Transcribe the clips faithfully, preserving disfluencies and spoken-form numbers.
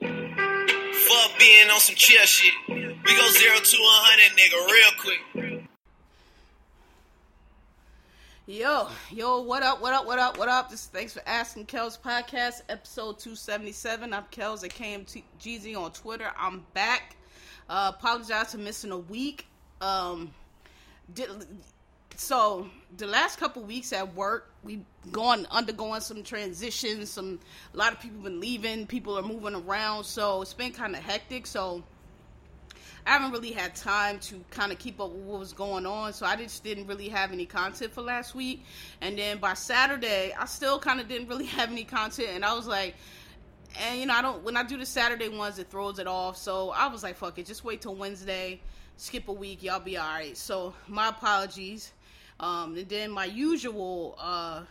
Fuck being on some chill shit. We go zero to one hundred, nigga, real quick. Yo, yo, what up, what up, what up, what up? This is Thanks for Asking Kells Podcast, episode two seventy-seven. I'm Kells at K M G Z on Twitter. I'm back. Uh, apologize for missing a week. Um, did... So, the last couple weeks at work, we've gone, undergoing some transitions, some, a lot of people been leaving, people are moving around, so it's been kind of hectic, so I haven't really had time to kind of keep up with what was going on, so I just didn't really have any content for last week, and then by Saturday, I still kind of didn't really have any content, and I was like, and you know, I don't, when I do the Saturday ones, it throws it off, so I was like, fuck it, just wait till Wednesday, skip a week, y'all be alright, so my apologies. Um, and then my usual, uh,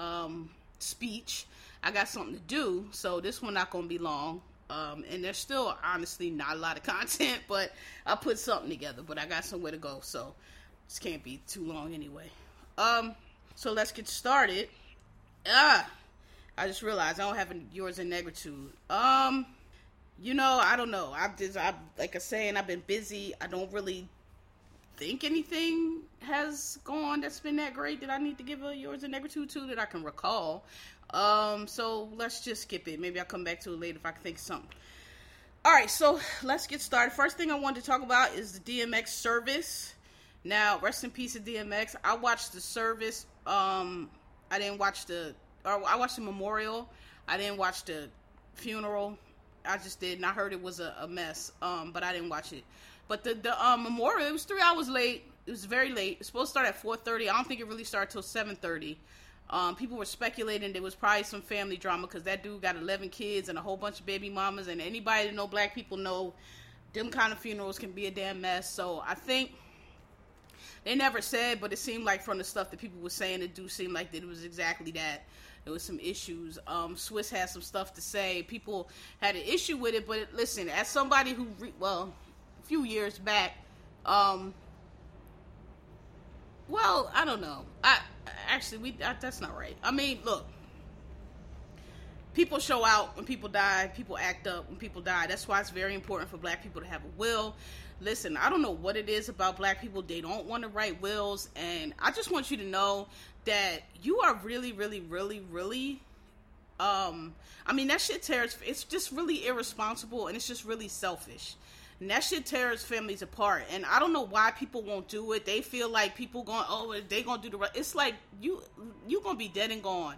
um, speech, I got something to do, so this one not gonna be long, um, and there's still, honestly, not a lot of content, but I put something together, but I got somewhere to go, so this can't be too long anyway. Um, so let's get started. Ah, I just realized I don't have yours in negritude. Um, you know, I don't know, I've just, I, like I'm saying, I've been busy, I don't really think anything has gone that's been that great that I need to give a yours a negritude to that I can recall. Um, so let's just skip it. Maybe I'll come back to it later if I can think of something. All right, so let's get started. First thing I wanted to talk about is the D M X service. Now, rest in peace to D M X. I watched the service. Um, I didn't watch the, or I watched the memorial. I didn't watch the funeral. I just didn't. I heard it was a, a mess, um, but I didn't watch it. But the, the um, memorial, it was three hours late. It was very late. It was supposed to start at four thirty. I don't think it really started till seven thirty. Um, people were speculating there was probably some family drama because that dude got eleven kids and a whole bunch of baby mamas. And anybody that know black people know them kind of funerals can be a damn mess. So I think they never said, but it seemed like from the stuff that people were saying, it do seem like it was exactly that. There was some issues. Um, Swizz had some stuff to say. People had an issue with it, but it, listen, as somebody who, re- well, a few years back, um... Well, I don't know. I actually, we I, that's not right. I mean, look, people show out when people die. People act up when people die. That's why it's very important for black people to have a will. Listen, I don't know what it is about black people. They don't want to write wills. And I just want you to know that you are really, really, really, really, um, I mean, that shit tears, it's just really irresponsible and it's just really selfish. And that shit tears families apart. And I don't know why people won't do it. They feel like people going, oh, they gonna do the right. It's like, you, you gonna be dead and gone.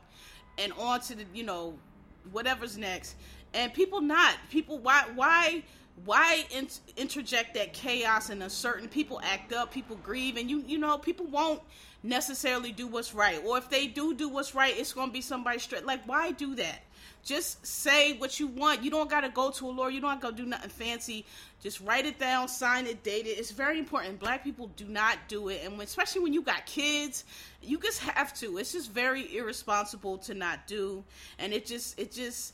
And on to the, you know, whatever's next. And people not. People, why, why, why in, interject that chaos and uncertain? People act up, people grieve. And you, you know, people won't necessarily do what's right. Or if they do do what's right, it's gonna be somebody straight. Like, why do that? Just say what you want. You don't got to go to a lawyer. You don't got to do nothing fancy. Just write it down, sign it, date it. It's very important. Black people do not do it. And when, especially when you got kids, you just have to. It's just very irresponsible to not do. And it just, it just,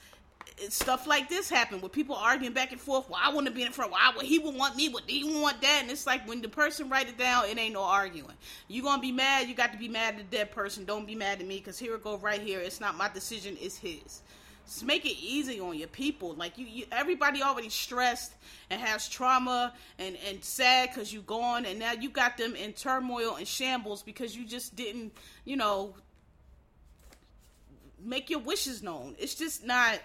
it, stuff like this happened where people arguing back and forth. Well, I want to be in front. Well, I, well he would want me. Well, he would want that. And it's like when the person write it down, it ain't no arguing. You're going to be mad. You got to be mad at the dead person. Don't be mad at me because here it go right here. It's not my decision. It's his. Just make it easy on your people. Like, you, you everybody already stressed and has trauma and, and sad because you gone, and now you got them in turmoil and shambles because you just didn't, you know, make your wishes known. It's just not,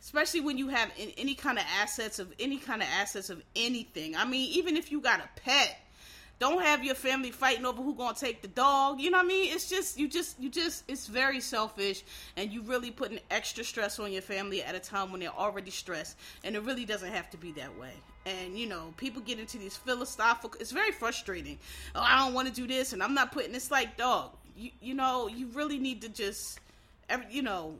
especially when you have in, any kind of assets of any kind of assets of anything. I mean, even if you got a pet, don't have your family fighting over who gonna take the dog. You know what I mean? It's just, you just, you just, it's very selfish, and you really putting extra stress on your family at a time when they're already stressed, and it really doesn't have to be that way. And, you know, people get into these philosophical, it's very frustrating. Oh, I don't want to do this, and I'm not putting, it's like, dog, you, you know, you really need to just, every, you know,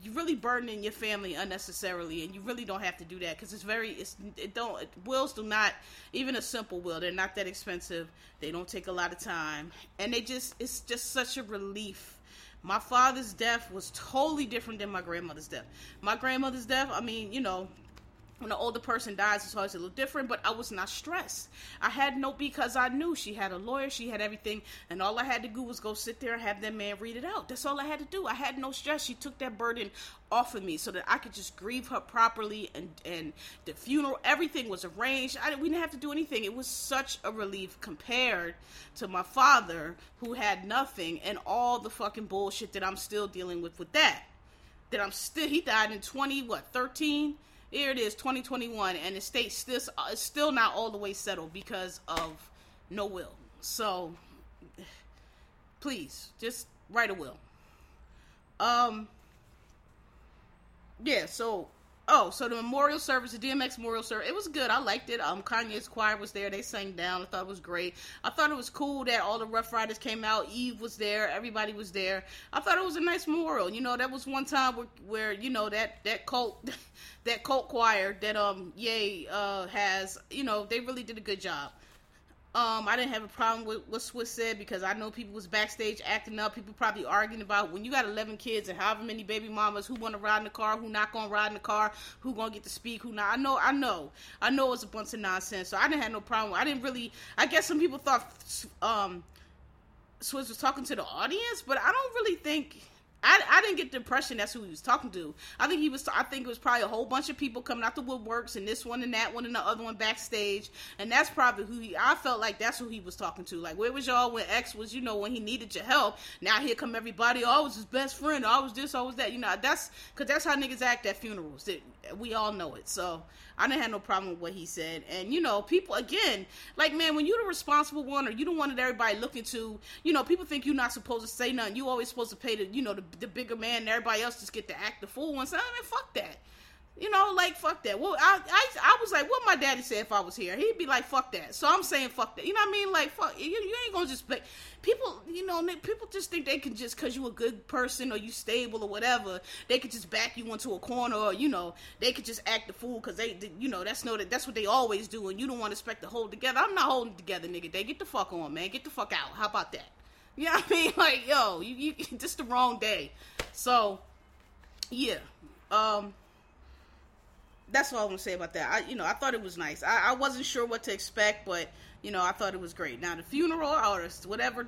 you're really burdening your family unnecessarily, and you really don't have to do that, because it's very, it's, it don't, wills do not, even a simple will, they're not that expensive, they don't take a lot of time, and they just, it's just such a relief. My father's death was totally different than my grandmother's death. My grandmother's death, I mean, you know, when an older person dies, it's always a little different, but I was not stressed. I had no, because I knew she had a lawyer, she had everything, and all I had to do was go sit there and have that man read it out. That's all I had to do. I had no stress. She took that burden off of me so that I could just grieve her properly, and, and the funeral, everything was arranged. I, we didn't have to do anything. It was such a relief compared to my father, who had nothing, and all the fucking bullshit that I'm still dealing with with that. That I'm still, he died in twenty, what, thirteen? Here it is, twenty twenty-one, and the state still is still not all the way settled because of no will. So, please, just write a will. Um, yeah, so, oh, so the memorial service, the D M X memorial service, it was good. I liked it. Um, Kanye's choir was there. They sang down. I thought it was great. I thought it was cool that all the Rough Riders came out. Eve was there. Everybody was there. I thought it was a nice memorial. You know, that was one time where, where you know, that, that cult... that cult choir that, um, Ye, uh, has, you know, they really did a good job. Um, I didn't have a problem with what Swizz said, because I know people was backstage acting up, people probably arguing about, when you got eleven kids and however many baby mamas, who want to ride in the car, who not going to ride in the car, who going to get to speak, who not, I know, I know, I know it was a bunch of nonsense, so I didn't have no problem. I didn't really, I guess some people thought, um, Swizz was talking to the audience, but I don't really think... I, I didn't get the impression that's who he was talking to. I think he was, I think it was probably a whole bunch of people coming out the woodworks, and this one and that one and the other one backstage, and that's probably who he, I felt like that's who he was talking to. Like, where was y'all when X was, you know, when he needed your help? Now here come everybody, oh, I was his best friend, oh, I was this, oh, I was that, you know, that's, because that's how niggas act at funerals, it, we all know it, so I didn't have no problem with what he said. And, you know, people, again, like, man, when you're the responsible one, or you the one that everybody looking to, you know, people think you're not supposed to say nothing, you always supposed to pay the, you know, the the bigger man, and everybody else just get to act the fool and say, I mean, fuck that, you know, like, fuck that. Well, I, I, I was like, what my daddy said if I was here, he'd be like, fuck that, so I'm saying fuck that, you know what I mean, like, fuck, you, you ain't gonna just, like, people, you know, people just think they can just, cause you a good person, or you stable, or whatever, they could just back you into a corner, or, you know, they could just act the fool, cause they, you know, that's no, that's what they always do, and you don't want to expect to hold together. I'm not holding together, nigga, they get the fuck on, man, get the fuck out, how about that? You know what I mean? Like, yo, you, you, just the wrong day. So, yeah. Um, that's what I want to say about that. I, you know, I thought it was nice. I, I wasn't sure what to expect, but, you know, I thought it was great. Now, the funeral, or whatever,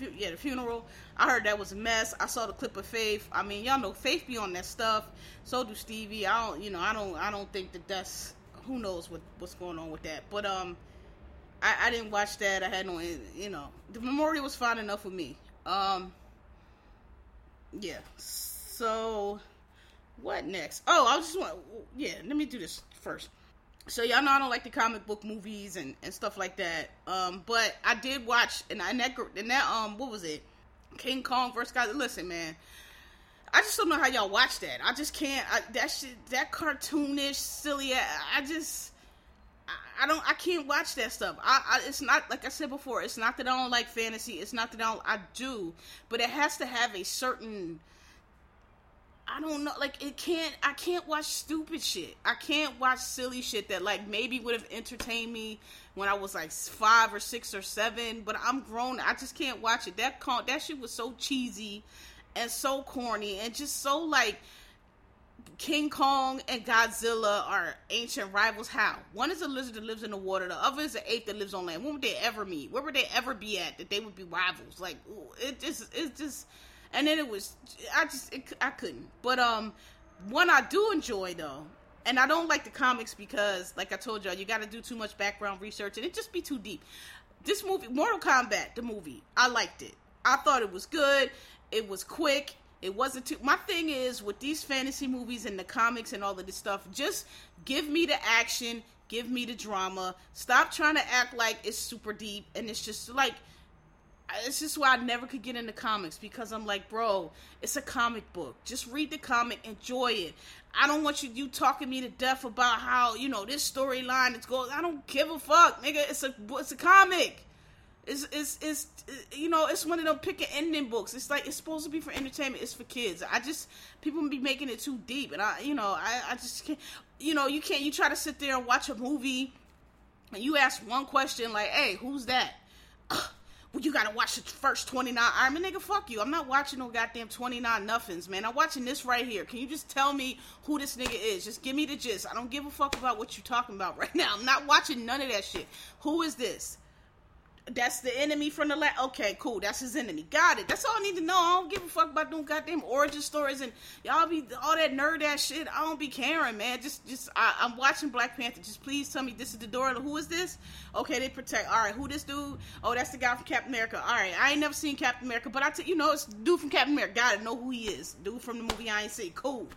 the, yeah, the funeral, I heard that was a mess. I saw the clip of Faith. I mean, y'all know Faith be on that stuff. So do Stevie. I don't, you know, I don't, I don't think that that's, who knows what, what's going on with that. But, um, I, I didn't watch that. I had no, you know, the memorial was fine enough with me. Um, yeah. So, what next? Oh, I was just want, yeah, let me do this first. So, y'all know I don't like the comic book movies and, and stuff like that. Um, but I did watch, and, and that, and that, um, what was it? King Kong versus Godzilla. Listen, man. I just don't know how y'all watch that. I just can't, I, that shit, that cartoonish, silly, I, I just... I don't, I can't watch that stuff. I, I, it's not, like I said before, it's not that I don't like fantasy, it's not that I don't, I do, but it has to have a certain, I don't know, like, it can't, I can't watch stupid shit, I can't watch silly shit that, like, maybe would have entertained me when I was, like, five or six or seven, but I'm grown, I just can't watch it. That, con- that shit was so cheesy, and so corny, and just so, like, King Kong and Godzilla are ancient rivals. How? One is a lizard that lives in the water, the other is an ape that lives on land. When would they ever meet? Where would they ever be at that they would be rivals? Like, it just, it just, and then it was, I just, it, I couldn't. But, um, one I do enjoy, though, and I don't like the comics because, like I told y'all, you gotta do too much background research, and it just be too deep. This movie, Mortal Kombat, the movie, I liked it. I thought it was good, it was quick, it wasn't too, my thing is, with these fantasy movies and the comics and all of this stuff, just give me the action, give me the drama, stop trying to act like it's super deep, and it's just like, it's just why I never could get into comics, because I'm like, bro, it's a comic book, just read the comic, enjoy it. I don't want you, you talking me to death about how, you know, this storyline, it's going, I don't give a fuck, nigga, it's a, it's a comic. It's, it's, it's, you know, it's one of them pick an ending books. It's like, it's supposed to be for entertainment. It's for kids. I just, people be making it too deep. And I, you know, I, I just can't, you know, you can't, you try to sit there and watch a movie and you ask one question like, hey, who's that? Ugh. Well, you gotta watch the first twenty-nine I mean, nigga, fuck you. I'm not watching no goddamn twenty-nine nothings, man. I'm watching this right here. Can you just tell me who this nigga is? Just give me the gist. I don't give a fuck about what you're talking about right now. I'm not watching none of that shit. Who is this? That's the enemy from the last. Okay, cool. That's his enemy. Got it. That's all I need to know. I don't give a fuck about no goddamn origin stories and y'all be all that nerd ass shit. I don't be caring, man. Just, just I, I'm watching Black Panther. Just please tell me this is the door. Who is this? Okay, they protect. All right, who this dude? Oh, that's the guy from Captain America. All right, I ain't never seen Captain America, but I tell you know it's dude from Captain America. Got to know who he is. Dude from the movie I ain't seen. Cool.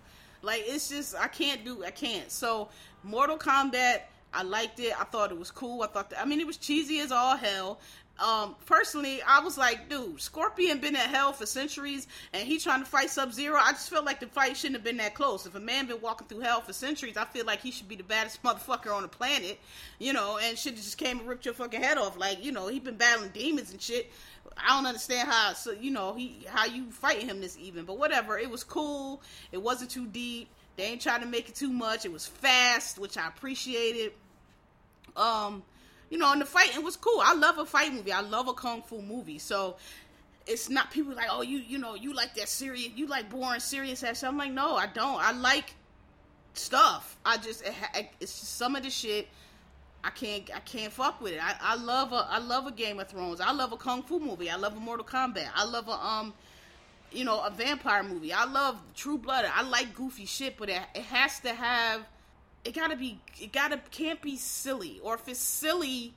Like it's just I can't do. I can't. So Mortal Kombat. I liked it. I thought it was cool. I thought that, I mean, it was cheesy as all hell. Um, personally, I was like, dude, Scorpion been at hell for centuries, and he trying to fight Sub-Zero. I just felt like the fight shouldn't have been that close. If a man been walking through hell for centuries, I feel like he should be the baddest motherfucker on the planet, you know, and shit just came and ripped your fucking head off. Like, you know, he been battling demons and shit. I don't understand how, so, you know, he, how you fighting him this even, but whatever. It was cool. It wasn't too deep. They ain't trying to make it too much. It was fast, which I appreciated. Um, you know, and the fighting was cool. I love a fight movie. I love a kung fu movie. So it's not people like, oh, you, you know, you like that serious, you like boring, serious ass. I'm like, no, I don't. I like stuff. I just, it, it, it's just some of the shit. I can't, I can't fuck with it. I, I love a, I love a Game of Thrones. I love a kung fu movie. I love a Mortal Kombat. I love a, um, you know, a vampire movie. I love True Blood. I like goofy shit, but it, it has to have, it gotta be, it gotta, can't be silly, or if it's silly,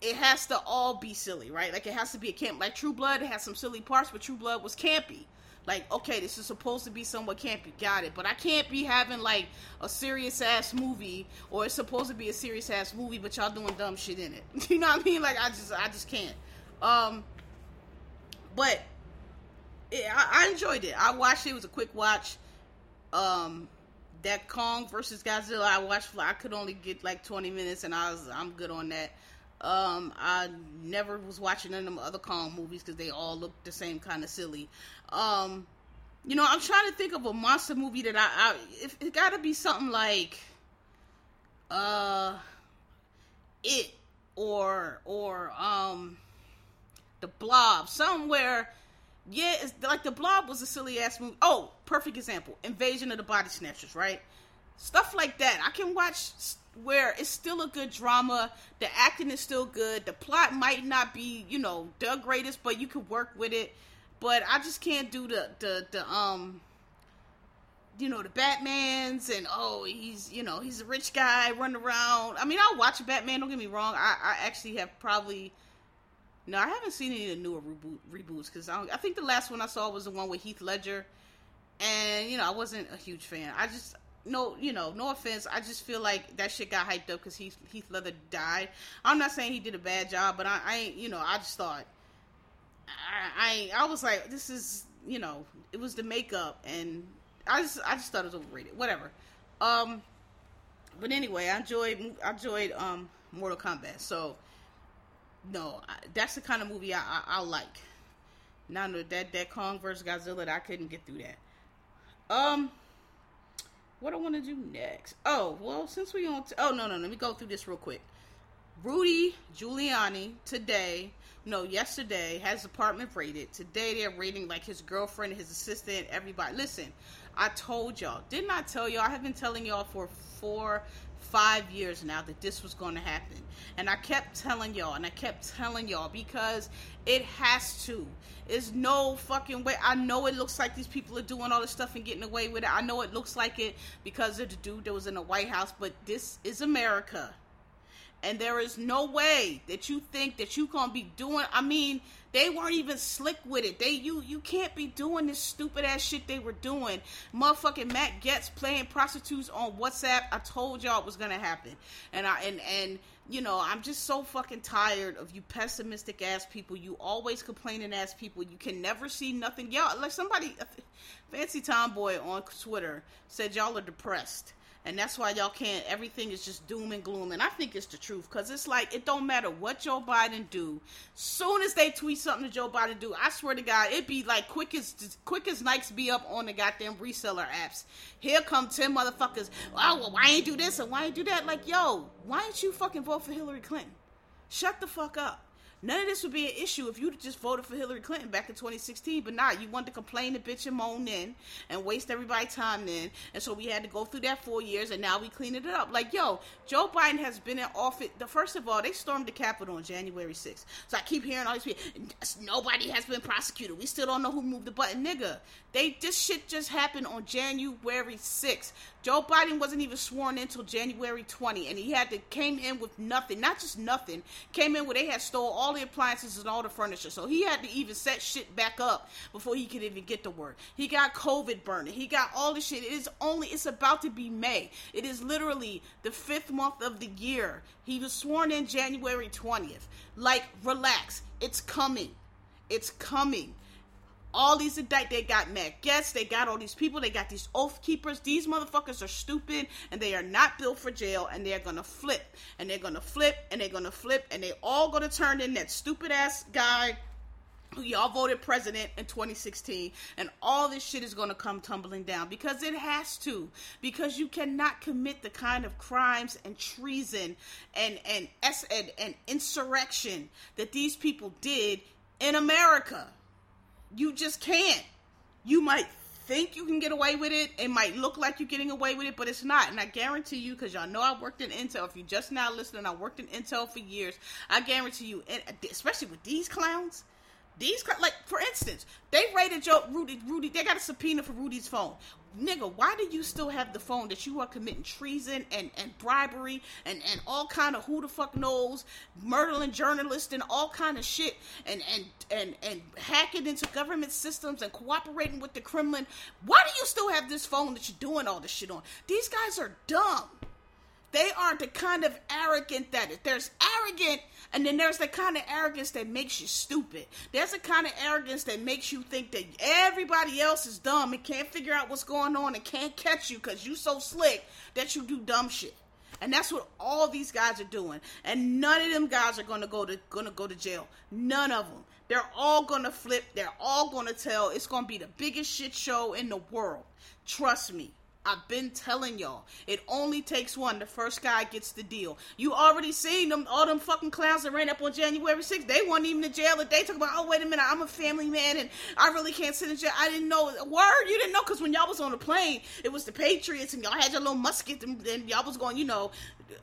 it has to all be silly, right? Like, it has to be a camp, like True Blood, it has some silly parts, but True Blood was campy. Like, okay, this is supposed to be somewhat campy, got it, but I can't be having, like, a serious-ass movie, or it's supposed to be a serious-ass movie, but y'all doing dumb shit in it. You know what I mean? Like, I just, I just can't. Um, but, Yeah, I, I enjoyed it. I watched it. It was a quick watch. Um, that Kong versus Godzilla, I watched. I could only get like twenty minutes, and I was I'm good on that. Um, I never was watching any of the other Kong movies because they all look the same kind of silly. Um, you know, I'm trying to think of a monster movie that I. I if, it got to be something like, uh, It or or um, The Blob somewhere. Yeah, it's like The Blob was a silly ass movie. Oh, perfect example. Invasion of the Body Snatchers, right? Stuff like that. I can watch where it's still a good drama. The acting is still good. The plot might not be, you know, the greatest, but you can work with it. But I just can't do the, the, the, um, you know, the Batmans and, oh, he's, you know, he's a rich guy running around. I mean, I'll watch Batman. Don't get me wrong. I, I actually have probably... No, I haven't seen any of the newer reboot, reboots, because I, I think the last one I saw was the one with Heath Ledger, and, you know, I wasn't a huge fan. I just, no, you know, no offense, I just feel like that shit got hyped up because Heath, Heath Ledger died. I'm not saying he did a bad job, but I, I ain't, you know, I just thought, I, I I was like, this is, you know, it was the makeup, and I just, I just thought it was overrated, whatever. Um, but anyway, I enjoyed, I enjoyed, um, Mortal Kombat, so... No, that's the kind of movie I, I, I like. Now that that Kong versus Godzilla, I couldn't get through that. Um, what I want to do next? Oh, well, since we on, t- oh no no, let me go through this real quick. Rudy Giuliani today, no yesterday, has his apartment raided. Today they're raiding like his girlfriend, his assistant, everybody. Listen, I told y'all, didn't I tell y'all? I have been telling y'all for four. Five years now that this was going to happen, and I kept telling y'all, and I kept telling y'all because it has to. It's no fucking way. I know it looks like these people are doing all this stuff and getting away with it. I know it looks like it because of the dude that was in the White House, but this is America, and there is no way that you think that you gonna be doing. I mean, they weren't even slick with it. They you you can't be doing this stupid ass shit they were doing. Motherfucking Matt Gaetz playing prostitutes on WhatsApp. I told y'all it was gonna happen. And I and and you know, I'm just so fucking tired of you pessimistic ass people. You always complaining ass people. You can never see nothing. Y'all like somebody, Fancy Tomboy on Twitter said y'all are depressed. And that's why y'all can't, everything is just doom and gloom. And I think it's the truth, because it's like, it don't matter what Joe Biden do. Soon as they tweet something to Joe Biden do, I swear to God, it be like quick as, quick as Nikes be up on the goddamn reseller apps. Here come ten motherfuckers, oh, well, why ain't do this and why ain't do that? Like, yo, why ain't you fucking vote for Hillary Clinton? Shut the fuck up. None of this would be an issue if you just voted for Hillary Clinton back in twenty sixteen, but nah, you wanted to complain and bitch and moan then, and waste everybody's time then, and so we had to go through that four years, and now we cleaned it up. Like, yo, Joe Biden has been in office. The first of all, they stormed the Capitol on January sixth, so I keep hearing all these people, nobody has been prosecuted, we still don't know who moved the button, nigga. They, this shit just happened on January sixth. Joe Biden wasn't even sworn in till January twentieth, and he had to, came in with nothing, not just nothing, came in where they had stole all the appliances and all the furniture, so he had to even set shit back up before he could even get to work. He got COVID burning, he got all this shit. It is only, it's about to be May. It is literally the fifth month of the year. He was sworn in January twentieth. Like, relax, it's coming, it's coming. All these indict, they got mad guests, they got all these people, they got these oath keepers. These motherfuckers are stupid, and they are not built for jail, and they're gonna flip, and they're gonna flip, and they're gonna flip, and they all gonna turn in that stupid ass guy who y'all voted president in twenty sixteen, and all this shit is gonna come tumbling down, because it has to, because you cannot commit the kind of crimes and treason and, and, and, and insurrection that these people did in America. You just can't. You might think you can get away with it. It might look like you're getting away with it, but it's not. And I guarantee you, because y'all know I worked in Intel. If you're just now listening, I worked in Intel for years. I guarantee you, especially with these clowns, these, like, for instance, they raided Joe, Rudy, Rudy, they got a subpoena for Rudy's phone. Nigga, why do you still have the phone that you are committing treason and, and bribery and, and all kind of who the fuck knows, murdering journalists and all kind of shit, and, and, and, and hacking into government systems and cooperating with the Kremlin? Why do you still have this phone that you're doing all this shit on? These guys are dumb. They aren't the kind of arrogant that is. There's arrogant, and then there's the kind of arrogance that makes you stupid. There's the kind of arrogance that makes you think that everybody else is dumb and can't figure out what's going on and can't catch you because you so slick that you do dumb shit. And that's what all these guys are doing. And none of them guys are gonna go to gonna go to jail. None of them. They're all gonna flip. They're all gonna tell. It's gonna be the biggest shit show in the world. Trust me. I've been telling y'all, it only takes one. The first guy gets the deal. You already seen them, all them fucking clowns that ran up on January sixth. They weren't even in jail. They talk about, oh, wait a minute, I'm a family man, and I really can't sit in jail. I didn't know. Word, you didn't know, because when y'all was on the plane, it was the Patriots, and y'all had your little musket, and, and y'all was going, you know,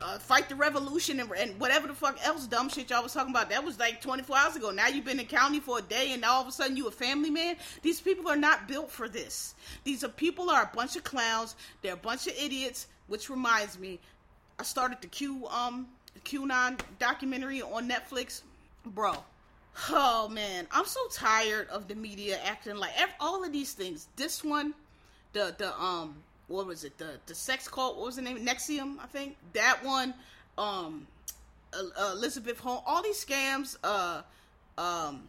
uh, fight the revolution, and, and whatever the fuck else dumb shit y'all was talking about. That was like twenty-four hours ago. Now you've been in county for a day, and now all of a sudden you a family man? These people are not built for this. These are, people are a bunch of clowns. They're a bunch of idiots, which reminds me, I started the Q, um, QAnon documentary on Netflix, bro. Oh man, I'm so tired of the media acting like every, all of these things. This one, the the um, what was it? The the sex cult. What was the name? Nexium, I think. That one, um, Elizabeth Holmes. All these scams. Uh, um,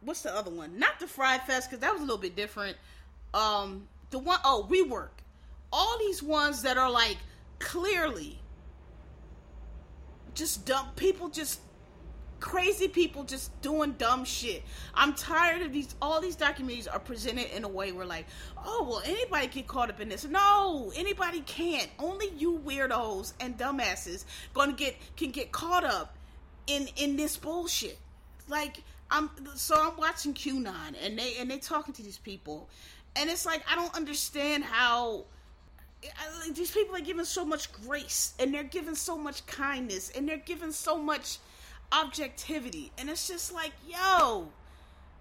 what's the other one? Not the Fried Fest, because that was a little bit different. Um, the one, oh, WeWork. All these ones that are like clearly just dumb people, just crazy people just doing dumb shit. I'm tired of these, all these documentaries are presented in a way where like, oh, well, anybody get caught up in this. No, anybody can't. Only you weirdos and dumbasses gonna get, can get caught up in, in this bullshit. Like, I'm, so I'm watching QAnon and they, and they talking to these people, and it's like, I don't understand how these people are given so much grace, and they're given so much kindness, and they're given so much objectivity, and it's just like, yo,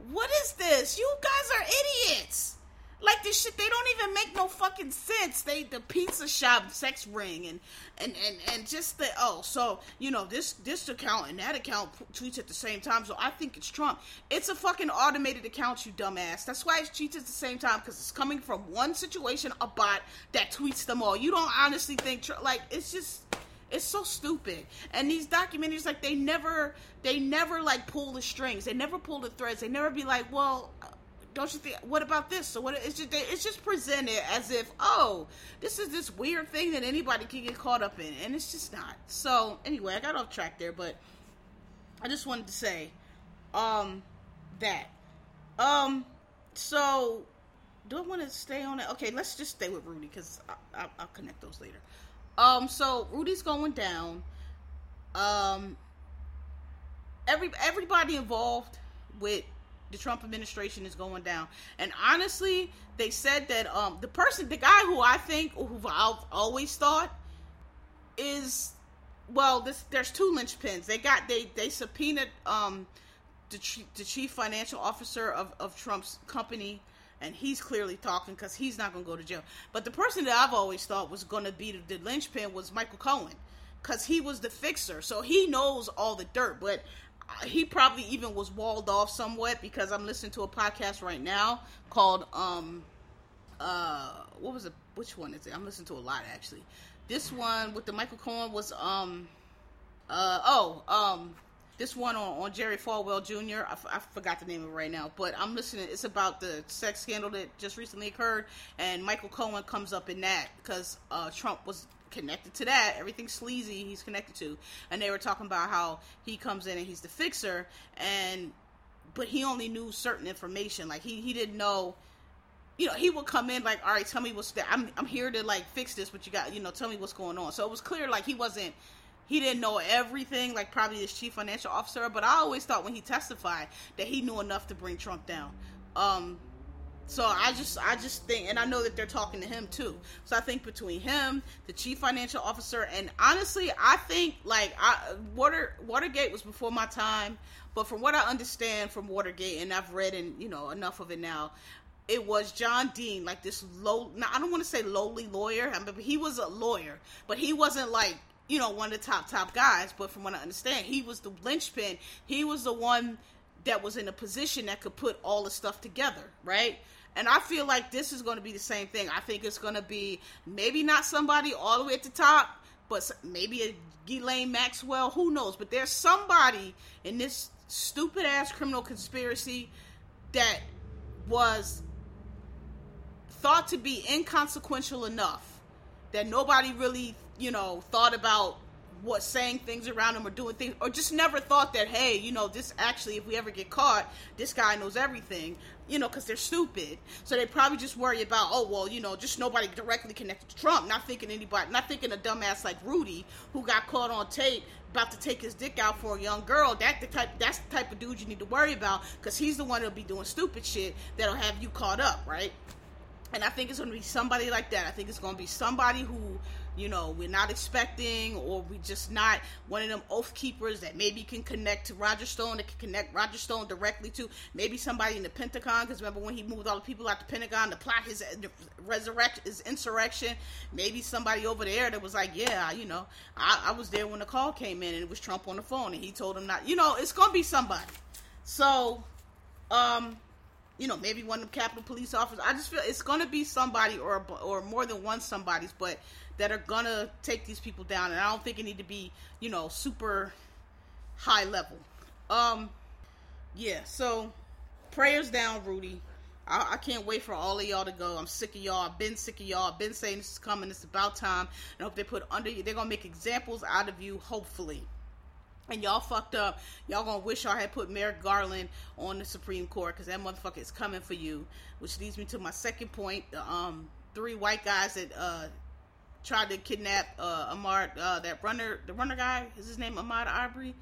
what is this? You guys are idiots. Like, this shit, they don't even make no fucking sense. They, the pizza shop sex ring, and, and, and, and just the, oh, so, you know, this, this account and that account tweets at the same time, so I think it's Trump. It's a fucking automated account, you dumbass. That's why it tweets at the same time, because it's coming from one situation, a bot that tweets them all. You don't honestly think, like, it's just, it's so stupid. And these documentaries, like, they never, they never, like, pull the strings. They never pull the threads. They never be like, well, Don't you think, what about this? So what? It's just, it's just presented as if, oh, this is this weird thing that anybody can get caught up in, and it's just not. So anyway, I got off track there, but I just wanted to say um, that. Um, so do I want to stay on it? Okay, let's just stay with Rudy, because I, I, I'll connect those later. Um, so Rudy's going down. Um, every everybody involved with the Trump administration is going down, and honestly, they said that um, the person, the guy who I think, or who I've always thought is, well, this, there's two linchpins. They got they they subpoenaed um, the the chief financial officer of, of Trump's company, and he's clearly talking because he's not going to go to jail. But the person that I've always thought was going to be the, the linchpin was Michael Cohen, because he was the fixer, so he knows all the dirt, but he probably even was walled off somewhat, because I'm listening to a podcast right now called, um, uh, what was it, which one is it? I'm listening to a lot, actually. This one with the Michael Cohen was, um, uh, oh, um, this one on, on Jerry Falwell Junior I, f- I forgot the name of it right now, but I'm listening. It's about the sex scandal that just recently occurred, and Michael Cohen comes up in that, because, uh, Trump was connected to that, everything sleazy he's connected to, and they were talking about how he comes in and he's the fixer, and, but he only knew certain information, like, he, he didn't know, you know, he would come in, like, alright, tell me what's, I'm, I'm here to, like, fix this, but you got, you know, tell me what's going on, so it was clear, like, he wasn't, he didn't know everything, like, probably his chief financial officer, but I always thought when he testified that he knew enough to bring Trump down, um, So I just, I just think, and I know that they're talking to him too. So I think between him, the chief financial officer, and honestly, I think like I, Water, Watergate was before my time, but from what I understand from Watergate, and I've read and you know enough of it now, it was John Dean, like this low. Now I don't want to say lowly lawyer, I mean, he was a lawyer, but he wasn't like you know one of the top top guys. But from what I understand, he was the linchpin. He was the one that was in a position that could put all the stuff together, right? And I feel like this is going to be the same thing. I think it's going to be maybe not somebody all the way at the top, but maybe a Ghislaine Maxwell, who knows. But there's somebody in this stupid-ass criminal conspiracy that was thought to be inconsequential enough that nobody really, you know, thought about what saying things around him or doing things, or just never thought that, hey, you know, this actually, if we ever get caught, this guy knows everything, you know, because they're stupid, so they probably just worry about, oh, well, you know, just nobody directly connected to Trump, not thinking anybody, not thinking a dumbass like Rudy, who got caught on tape, about to take his dick out for a young girl, that the type, that's the type of dude you need to worry about, because he's the one that'll be doing stupid shit, that'll have you caught up, right? And I think it's going to be somebody like that. I think it's going to be somebody who, you know, we're not expecting, or we just not one of them oath keepers that maybe can connect to Roger Stone, that can connect Roger Stone directly to, maybe somebody in the Pentagon, because remember when he moved all the people out the Pentagon to plot his resurrection, his insurrection, maybe somebody over there that was like, yeah, you know, I, I was there when the call came in, and it was Trump on the phone, and he told him not, you know, it's going to be somebody, so, um, you know, maybe one of the Capitol Police officers. I just feel it's going to be somebody or or more than one somebody's, but that are going to take these people down. And I don't think it need to be, you know, super high level. Um, yeah, so prayers down, Rudy. I, I can't wait for all of y'all to go. I'm sick of y'all. I've been sick of y'all. I've been saying this is coming. It's about time. And I hope they put under you. They're going to make examples out of you, hopefully. And y'all fucked up. Y'all gonna wish y'all had put Merrick Garland on the Supreme Court, because that motherfucker is coming for you. Which leads me to my second point: the um, three white guys that uh, tried to kidnap uh, Ahmaud, uh, that runner, the runner guy, is his name Ahmaud Arbery,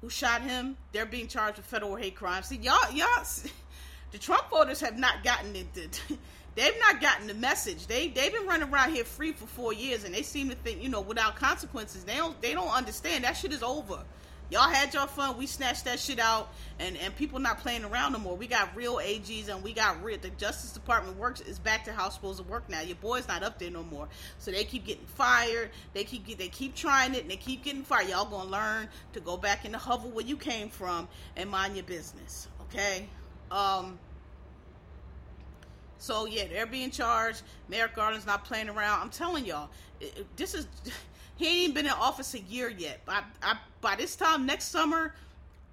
who shot him. They're being charged with federal hate crimes. See, y'all, y'all, the Trump voters have not gotten it. The, They've not gotten the message. They they've been running around here free for four years, and they seem to think, you know, without consequences. They don't they don't understand that shit is over. Y'all had your fun. We snatched that shit out, and, and people not playing around no more. We got real A Gs, and we got real. The Justice Department works is back to how it's supposed to work now. Your boy's not up there no more. So they keep getting fired. They keep get, they keep trying it, and they keep getting fired. Y'all gonna learn to go back in the hovel where you came from and mind your business, okay? Um. So, yeah, they're being charged. Merrick Garland's not playing around. I'm telling y'all, this is, he ain't even been in office a year yet. By, I, by this time next summer,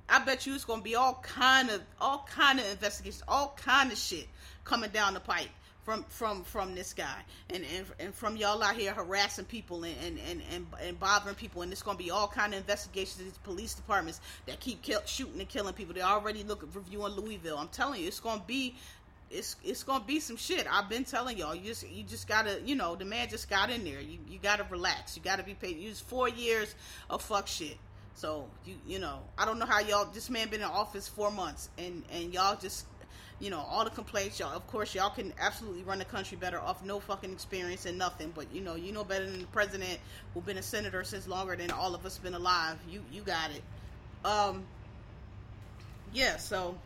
I bet you it's going to be all kind of, all kind of investigations, all kind of shit coming down the pipe from, from, from this guy and, and, and from y'all out here harassing people and, and, and, and, and bothering people. And it's going to be all kind of investigations of these police departments that keep kill, shooting and killing people. They're already looking, reviewing Louisville. I'm telling you, it's going to be, it's, it's going to be some shit. I've been telling y'all, you just, you just gotta, you know, the man just got in there. You, you gotta relax. You gotta be paid. Use four years of fuck shit. So, you you know, I don't know how y'all, this man been in office four months, and, and y'all just, you know, all the complaints, y'all, of course, y'all can absolutely run the country better off no fucking experience and nothing, but, you know, you know better than the president who's been a senator since longer than all of us been alive. You, you got it. Um, yeah, so,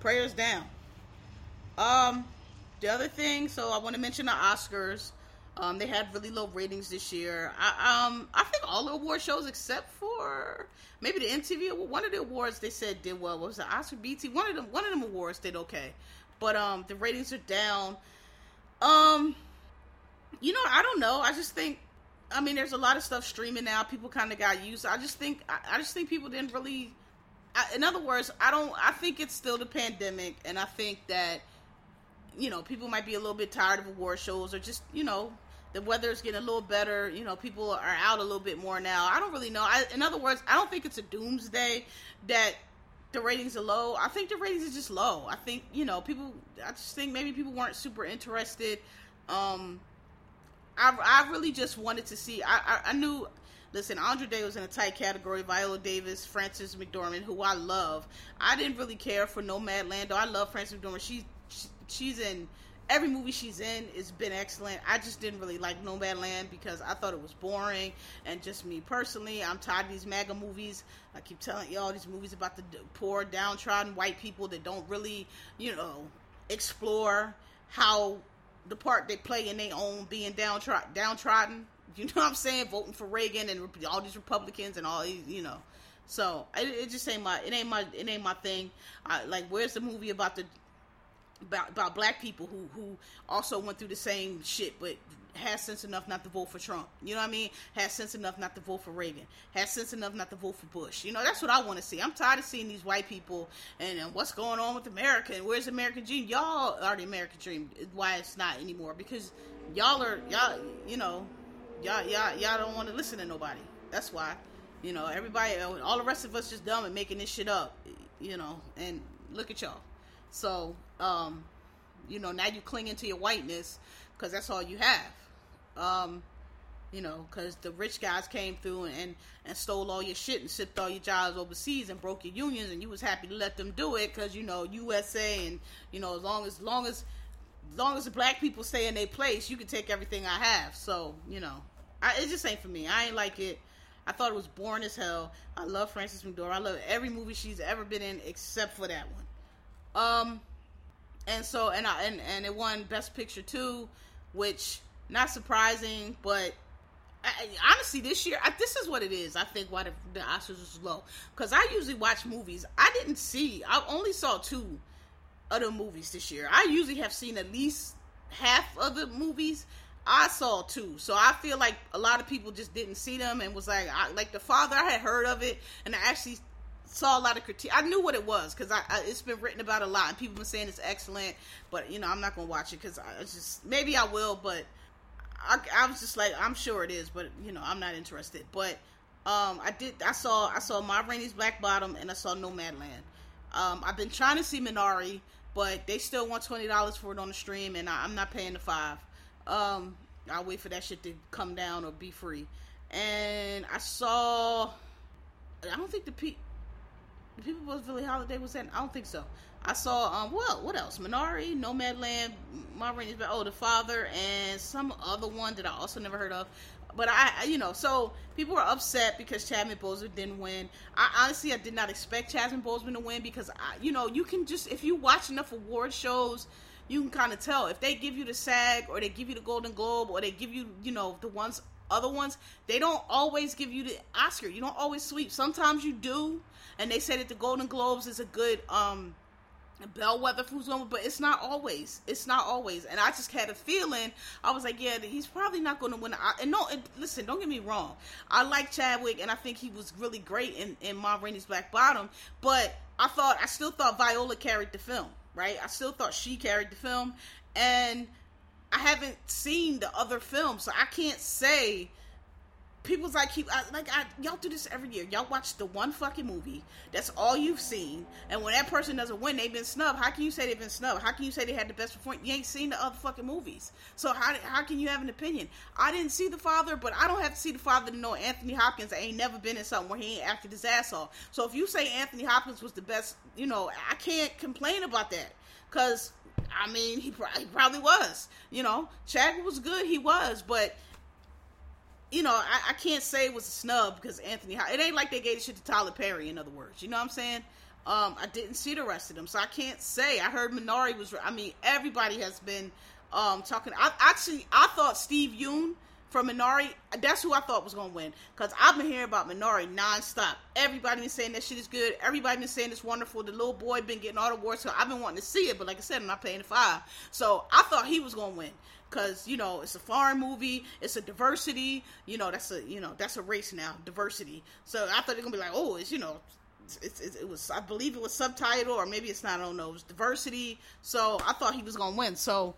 prayers down. Um, the other thing, so I want to mention the Oscars. Um, they had really low ratings this year. I, um, I think all the award shows except for maybe the M T V, one of the awards they said did well. What was the Oscar, B T? One of them, one of them awards did okay, but um, the ratings are down. Um, you know, I don't know. I just think, I mean, there's a lot of stuff streaming now. People kind of got used. I just think, I, I just think people didn't really. I, in other words, I don't. I think it's still the pandemic, and I think that, you know, people might be a little bit tired of award shows, or just, you know, the weather is getting a little better, you know, people are out a little bit more now. I don't really know. I, in other words, I don't think it's a doomsday that the ratings are low. I think the ratings are just low. I think, you know, people, I just think maybe people weren't super interested. Um, I, I really just wanted to see, I, I, I knew, listen, Andre Day was in a tight category, Viola Davis, Francis McDormand, who I love. I didn't really care for Nomadland, though. I love Francis McDormand. She's She's in, every movie she's in has been excellent. I just didn't really like Nomadland because I thought it was boring, and just me personally, I'm tired of these MAGA movies. I keep telling y'all, these movies about the poor, downtrodden white people that don't really, you know, explore how the part they play in their own being downtrod- downtrodden, you know what I'm saying, voting for Reagan and all these Republicans and all these, you know. So, it, it just ain't my, it ain't my, it ain't my thing. I, like, where's the movie about the, About, about black people who, who also went through the same shit, but had sense enough not to vote for Trump, you know what I mean, had sense enough not to vote for Reagan, had sense enough not to vote for Bush, you know, that's what I want to see. I'm tired of seeing these white people, and, and what's going on with America, and where's the American dream? Y'all are the American dream, why it's not anymore, because y'all are, y'all, you know, y'all, y'all, y'all don't want to listen to nobody, that's why, you know, everybody, all the rest of us just dumb and making this shit up, you know, and look at y'all. So, um, you know, now you clinging to your whiteness, because that's all you have, um, you know, because the rich guys came through and, and stole all your shit and shipped all your jobs overseas and broke your unions, and you was happy to let them do it, because, you know, U S A, and, you know, as long as, long as, long as the black people stay in their place, you can take everything I have. So, you know, I, it just ain't for me. I ain't like it. I thought it was boring as hell. I love Frances McDormand. I love every movie she's ever been in, except for that one. Um, and so, and I, and, and it won Best Picture too, which, not surprising, but, I, honestly, this year, I, this is what it is, I think, why the, the Oscars was low, because I usually watch movies. I didn't see, I only saw two other movies this year. I usually have seen at least half of the movies. I saw two, so I feel like a lot of people just didn't see them, and was like, I, like, The Father, I had heard of it, and I actually saw a lot of critique. I knew what it was, because I, I, it's been written about a lot, and people been saying it's excellent, but, you know, I'm not going to watch it, because I just, maybe I will, but, I, I was just like, I'm sure it is, but, you know, I'm not interested, but, um, I did, I saw, I saw Ma Rainey's Black Bottom, and I saw Nomadland. um, I've been trying to see Minari, but they still want twenty dollars for it on the stream, and I, I'm not paying the five, um, I'll wait for that shit to come down, or be free, and I saw, I don't think the P, People was Billie Holiday was that? I don't think so. I saw, um, well, what else? Minari, Nomadland, Ma Rainey's Black, oh, The Father, and some other one that I also never heard of. But I, I you know, so people were upset because Chadwick Boseman didn't win. I honestly, I did not expect Chadwick Boseman to win, because, I, you know, you can just, if you watch enough award shows, you can kind of tell. If they give you the SAG, or they give you the Golden Globe, or they give you, you know, the ones, other ones, they don't always give you the Oscar. You don't always sweep. Sometimes you do, and they say that the Golden Globes is a good, um, bellwether from someone, but it's not always. It's not always. And I just had a feeling. I was like, yeah, he's probably not going to win. I, and no, and listen, don't get me wrong. I like Chadwick, and I think he was really great in, in Ma Rainey's Black Bottom, but I thought, I still thought Viola carried the film, right? I still thought she carried the film, and I haven't seen the other film, so I can't say. People's like, keep, I, like, I, y'all do this every year. Y'all watch the one fucking movie. That's all you've seen. And when that person doesn't win, they've been snubbed. How can you say they've been snubbed? How can you say they had the best performance? You ain't seen the other fucking movies. So how how can you have an opinion? I didn't see The Father, but I don't have to see The Father to know Anthony Hopkins ain't never been in something where he ain't acted his ass off. So if you say Anthony Hopkins was the best, you know, I can't complain about that. Because, I mean, he probably was. You know, Chadwick was good. He was. But you know, I, I can't say it was a snub because Anthony, it ain't like they gave the shit to Tyler Perry, in other words, you know what I'm saying? Um, I didn't see the rest of them, so I can't say. I heard Minari was, I mean, everybody has been, um, talking. I actually, I thought Steve Yoon from Minari, that's who I thought was going to win, because I've been hearing about Minari nonstop. Everybody been saying that shit is good, everybody been saying it's wonderful, the little boy been getting all the awards, so I've been wanting to see it, but like I said, I'm not paying the five, so I thought he was going to win. Cause, you know, it's a foreign movie, it's a diversity, you know, that's a, you know, that's a race now, diversity, so I thought they're gonna be like, oh, it's, you know, it's, it's, it was, I believe it was subtitled, or maybe it's not, I don't know, it was diversity, so I thought he was gonna win, so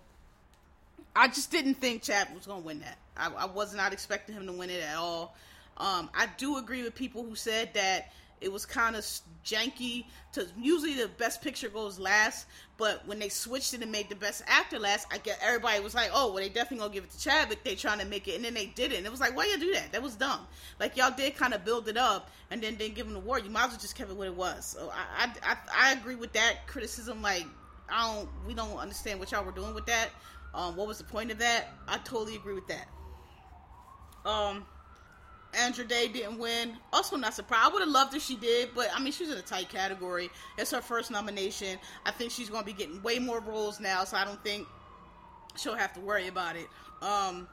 I just didn't think Chad was gonna win that. I, I was not expecting him to win it at all. um, I do agree with people who said that it was kind of janky, to, usually the best picture goes last, but when they switched it and made the best actor last, I guess everybody was like, oh, well, they definitely gonna give it to Chadwick, they trying to make it, and then they did it, and it was like, why y'all do that? That was dumb. Like, y'all did kind of build it up, and then didn't give him the award. You might as well just kept it what it was. So, I, I, I, I agree with that criticism. Like, I don't, we don't understand what y'all were doing with that. Um, what was the point of that? I totally agree with that. Um, Andre Day didn't win. Also not surprised. I would have loved if she did, but I mean, she's in a tight category. It's her first nomination. I think she's going to be getting way more roles now, so I don't think she'll have to worry about it. Um,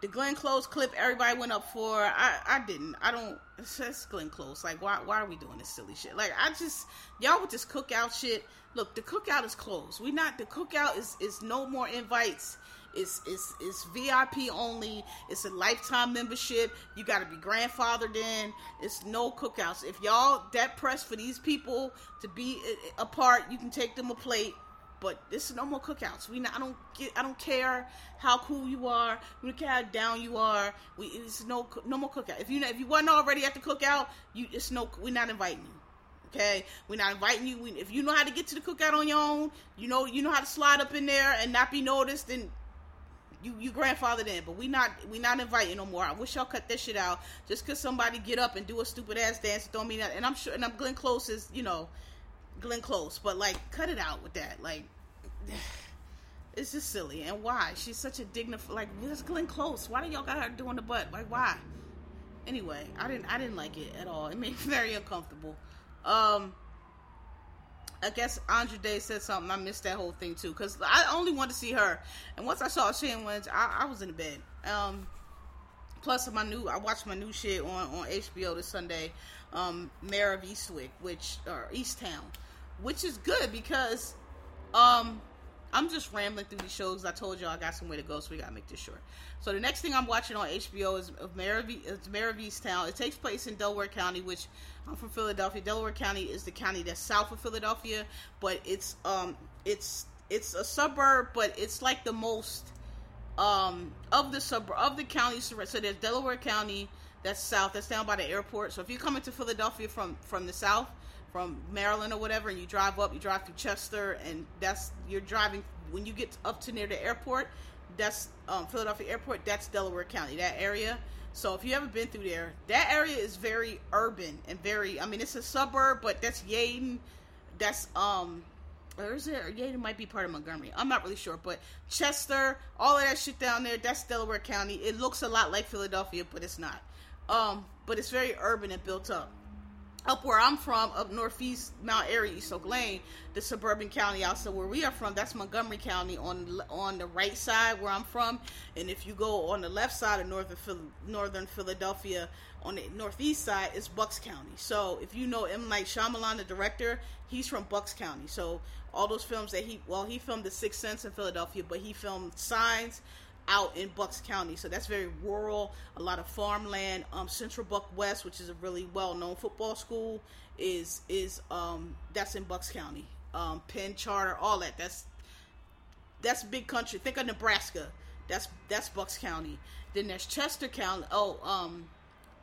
the Glenn Close clip everybody went up for, I, I didn't. I don't, it's just Glenn Close. Like, why, why are we doing this silly shit? Like, I just, y'all with this cookout shit. Look, the cookout is closed. We not, the cookout is, is no more invites. It's, it's, it's V I P only. It's a lifetime membership. You got to be grandfathered in. It's no cookouts. If y'all that pressed for these people to be a, a part, you can take them a plate. But this is no more cookouts. We not, I don't get. I don't care how cool you are. We don't care how down you are. We it's no no more cookout. If you if you wasn't already at the cookout, you it's no. We're not inviting you. Okay, we're not inviting you. We, if you know how to get to the cookout on your own, you know you know how to slide up in there and not be noticed. Then You you grandfathered in, but we not we not inviting no more. I wish y'all cut that shit out. Just cause somebody get up and do a stupid ass dance don't mean that. And I'm sure, and I'm Glenn Close is, you know, Glenn Close, but like, cut it out with that. Like, it's just silly. And why? She's such a dignified, like, where's Glenn Close? Why do y'all got her doing the butt? Like, why? Anyway, I didn't I didn't like it at all. It made me very uncomfortable. Um. I guess Andre Day said something. I missed that whole thing too, because I only wanted to see her, and once I saw Shane Wins, I, I was in the bed. Um, plus, my new I watched my new shit on, on H B O this Sunday, um, Mayor of Eastwick, which or Easttown, which is good because um, I'm just rambling through these shows. I told y'all I got somewhere to go, so we gotta make this short. So the next thing I'm watching on H B O is Mayor of, it's Mayor of Easttown. It takes place in Delaware County, which, I'm from Philadelphia. Delaware County is the county that's south of Philadelphia, but it's, um, it's, it's a suburb, but it's like the most, um, of the suburb, of the county, so there's Delaware County, that's south, that's down by the airport, so if you come into Philadelphia from, from the south, from Maryland or whatever, and you drive up, you drive through Chester, and that's, you're driving, when you get up to near the airport, that's, um, Philadelphia Airport, that's Delaware County, that area. So if you ever been through there, that area is very urban and very, I mean, it's a suburb, but that's Yaden, that's, um, where is it? Yaden might be part of Montgomery. I'm not really sure, but Chester, all of that shit down there, that's Delaware County. It looks a lot like Philadelphia, but it's not. Um, but it's very urban and built up. up where I'm from, up northeast, Mount Airy, East Oak Lane, the suburban county outside where we are from, that's Montgomery County on on the right side where I'm from. And if you go on the left side of northern, northern Philadelphia, on the northeast side, it's Bucks County. So if you know M. Night Shyamalan, the director, he's from Bucks County. So all those films that he, well, he filmed The Sixth Sense in Philadelphia, but he filmed Signs out in Bucks County, so that's very rural, a lot of farmland. Um, Central Buck West, which is a really well-known football school, is, is um, that's in Bucks County. Um, Penn Charter, all that, that's, that's big country. Think of Nebraska, that's, that's Bucks County. Then there's Chester County, oh, um,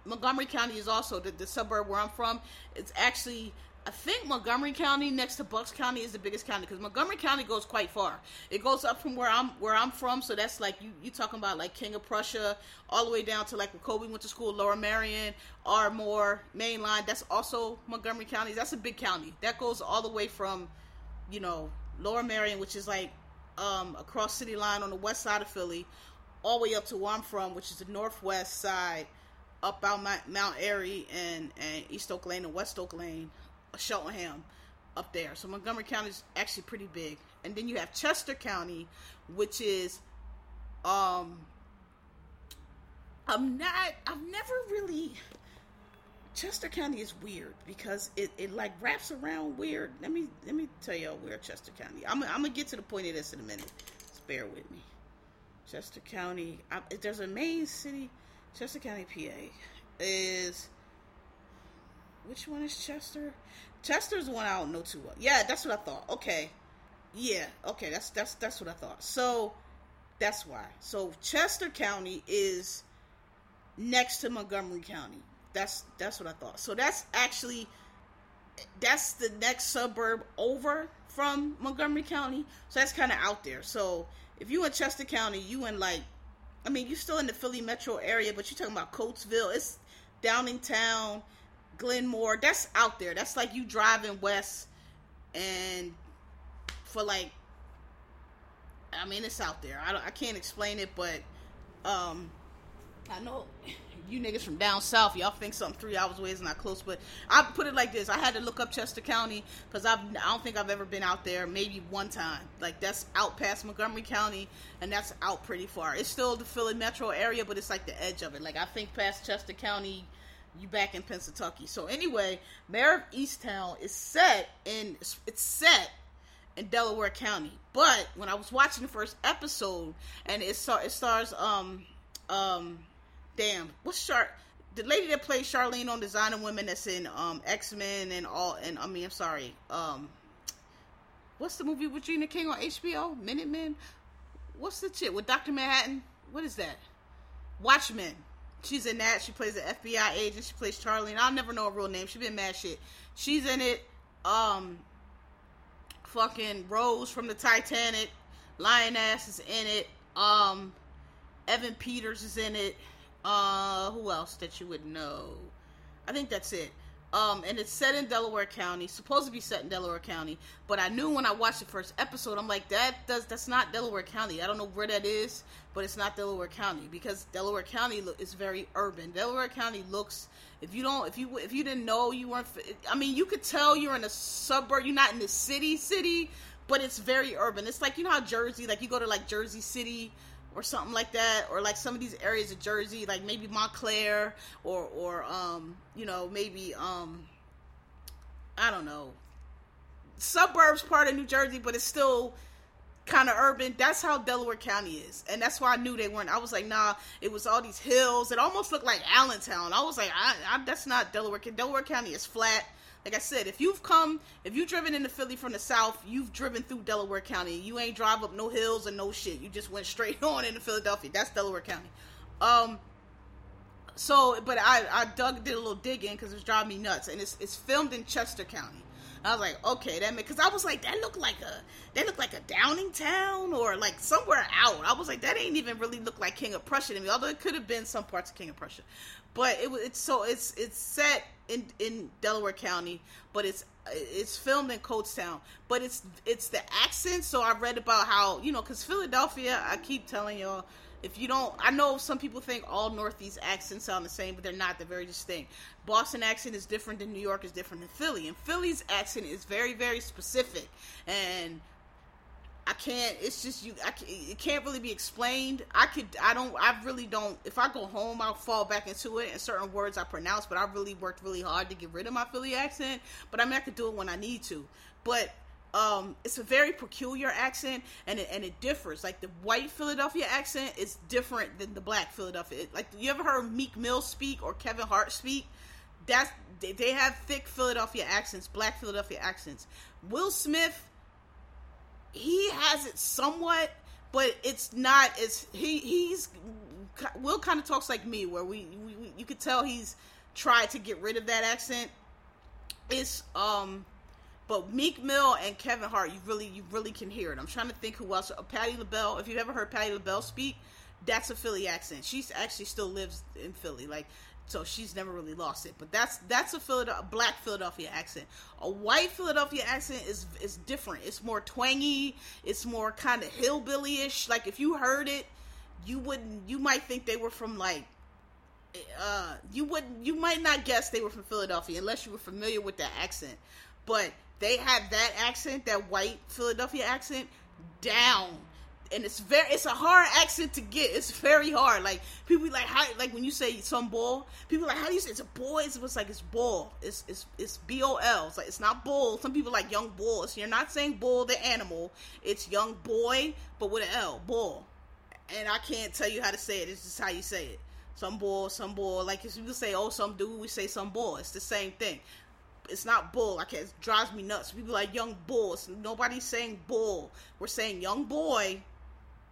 Montgomery County is also, the, the suburb where I'm from, it's actually, I think Montgomery County next to Bucks County is the biggest county, because Montgomery County goes quite far. It goes up from where I'm where I'm from, so that's like, you, you talking about like King of Prussia, all the way down to like where Kobe went to school, Lower Marion, Ardmore, Mainline, that's also Montgomery County. That's a big county. That goes all the way from, you know, Lower Marion, which is like um, across city line on the west side of Philly, all the way up to where I'm from, which is the northwest side, up out my, Mount Airy and, and East Oak Lane and West Oak Lane, Cheltenham up there. So Montgomery County is actually pretty big. And then you have Chester County, which is um I'm not I've never really Chester County is weird because it, it like wraps around weird. Let me let me tell y'all where Chester County. I'm I'm gonna get to the point of this in a minute. Just bear with me. Chester County, I, there's a main city, Chester County, P A is Which one is Chester? Chester's one I don't know too well. Yeah, that's what I thought. Okay. Yeah, okay, that's that's that's what I thought. So, that's why. So, Chester County is next to Montgomery County. That's that's what I thought. So, that's actually, that's the next suburb over from Montgomery County. So, that's kind of out there. So, if you in Chester County, you in like, I mean, you're still in the Philly metro area, but you're talking about Coatesville. It's Downingtown, Glenmore, that's out there. That's like you driving west, and for like, I mean, it's out there. I, don't, I can't explain it, but um, I know you niggas from down south, y'all think something three hours away is not close, but I put it like this. I had to look up Chester County, because I don't think I've ever been out there, maybe one time. Like, that's out past Montgomery County, and that's out pretty far. It's still the Philly metro area, but it's like the edge of it. Like, I think past Chester County, you back in Pennsylvania. So anyway, Mayor of Easttown is set in it's set in Delaware County. But when I was watching the first episode, and it star, it stars um um damn what's Char the lady that plays Charlene on Designing Women, that's in um X-Men and all, and I mean I'm sorry um what's the movie with Regina King on H B O, Minutemen? What's the shit with Doctor Manhattan? What is that? Watchmen. She's in that. She plays an F B I agent. She plays Charlene. I'll never know her real name. She been mad shit. She's in it. Um, fucking Rose from the Titanic, Lioness is in it. Um, Evan Peters is in it. Uh, who else that you would know? I think that's it. Um, and it's set in Delaware County. Supposed to be set in Delaware County, but I knew when I watched the first episode, I'm like, that does that's not Delaware County. I don't know where that is, but it's not Delaware County, because Delaware County is very urban. Delaware County looks, if you don't, if you if you didn't know, you weren't. I mean, you could tell you're in a suburb. You're not in the city, city, but it's very urban. It's like, you know how Jersey, like you go to like Jersey City or something like that, or like some of these areas of Jersey, like maybe Montclair, or, or, um, you know, maybe, um, I don't know, suburbs part of New Jersey, but it's still kind of urban. That's how Delaware County is, and that's why I knew they weren't. I was like, nah, it was all these hills. It almost looked like Allentown. I was like, I, I, that's not Delaware. Delaware County is flat. Like I said, if you've come, if you've driven into Philly from the south, you've driven through Delaware County. You ain't drive up no hills and no shit. You just went straight on into Philadelphia. That's Delaware County. Um, so, but I, I dug, did a little digging because it was driving me nuts. And it's it's filmed in Chester County. I was like, okay, that because I was like, that looked like a, that looked like a Downingtown or like somewhere out. I was like, that ain't even really look like King of Prussia to me, although it could have been some parts of King of Prussia. But it was, it's so it's it's set in in Delaware County, but it's it's filmed in Coatesville. But it's it's the accent. So I read about how, you know, because Philadelphia, I keep telling y'all, If you don't, I know some people think all Northeast accents sound the same, but they're not. They're very distinct. Boston accent is different than New York is different than Philly. And Philly's accent is very, very specific. And I can't, it's just, you, I can't, it can't really be explained. I could, I don't, I really don't, if I go home, I'll fall back into it, and certain words I pronounce, but I really worked really hard to get rid of my Philly accent, but I mean, I could do it when I need to, but, um, it's a very peculiar accent, and it, and it differs, like, the white Philadelphia accent is different than the black Philadelphia, it, like, you ever heard Meek Mill speak, or Kevin Hart speak? That's, they, they have thick Philadelphia accents, black Philadelphia accents. Will Smith, he has it somewhat, but it's not as, he, he's, Will kind of talks like me, where we, we, we, you could tell he's tried to get rid of that accent, it's, um, but Meek Mill and Kevin Hart, you really, you really can hear it. I'm trying to think who else, uh, Patti LaBelle, if you've ever heard Patti LaBelle speak, that's a Philly accent, she's actually still lives in Philly, like, so she's never really lost it, but that's, that's a Philadelphia, black Philadelphia accent. A white Philadelphia accent is, is different, it's more twangy, it's more kind of hillbilly-ish, like, if you heard it, you wouldn't, you might think they were from, like, uh, you wouldn't, you might not guess they were from Philadelphia, unless you were familiar with that accent, but they have that accent, that white Philadelphia accent, down. And it's very, it's a hard accent to get, it's very hard, like, people be like, how, like, when you say some ball, people like, how do you say, it's a boy, it's, it's like, it's ball, it's, it's, it's B O L, it's like, it's not bull, some people like young bull, it's, you're not saying bull, the animal, it's young boy, but with an L, bull, and I can't tell you how to say it, it's just how you say it, some bull, some bull, like, if you say, oh, some dude, we say some bull, it's the same thing, it's not bull, I can't, it drives me nuts, people like young bull, it's, nobody's saying bull, we're saying young boy,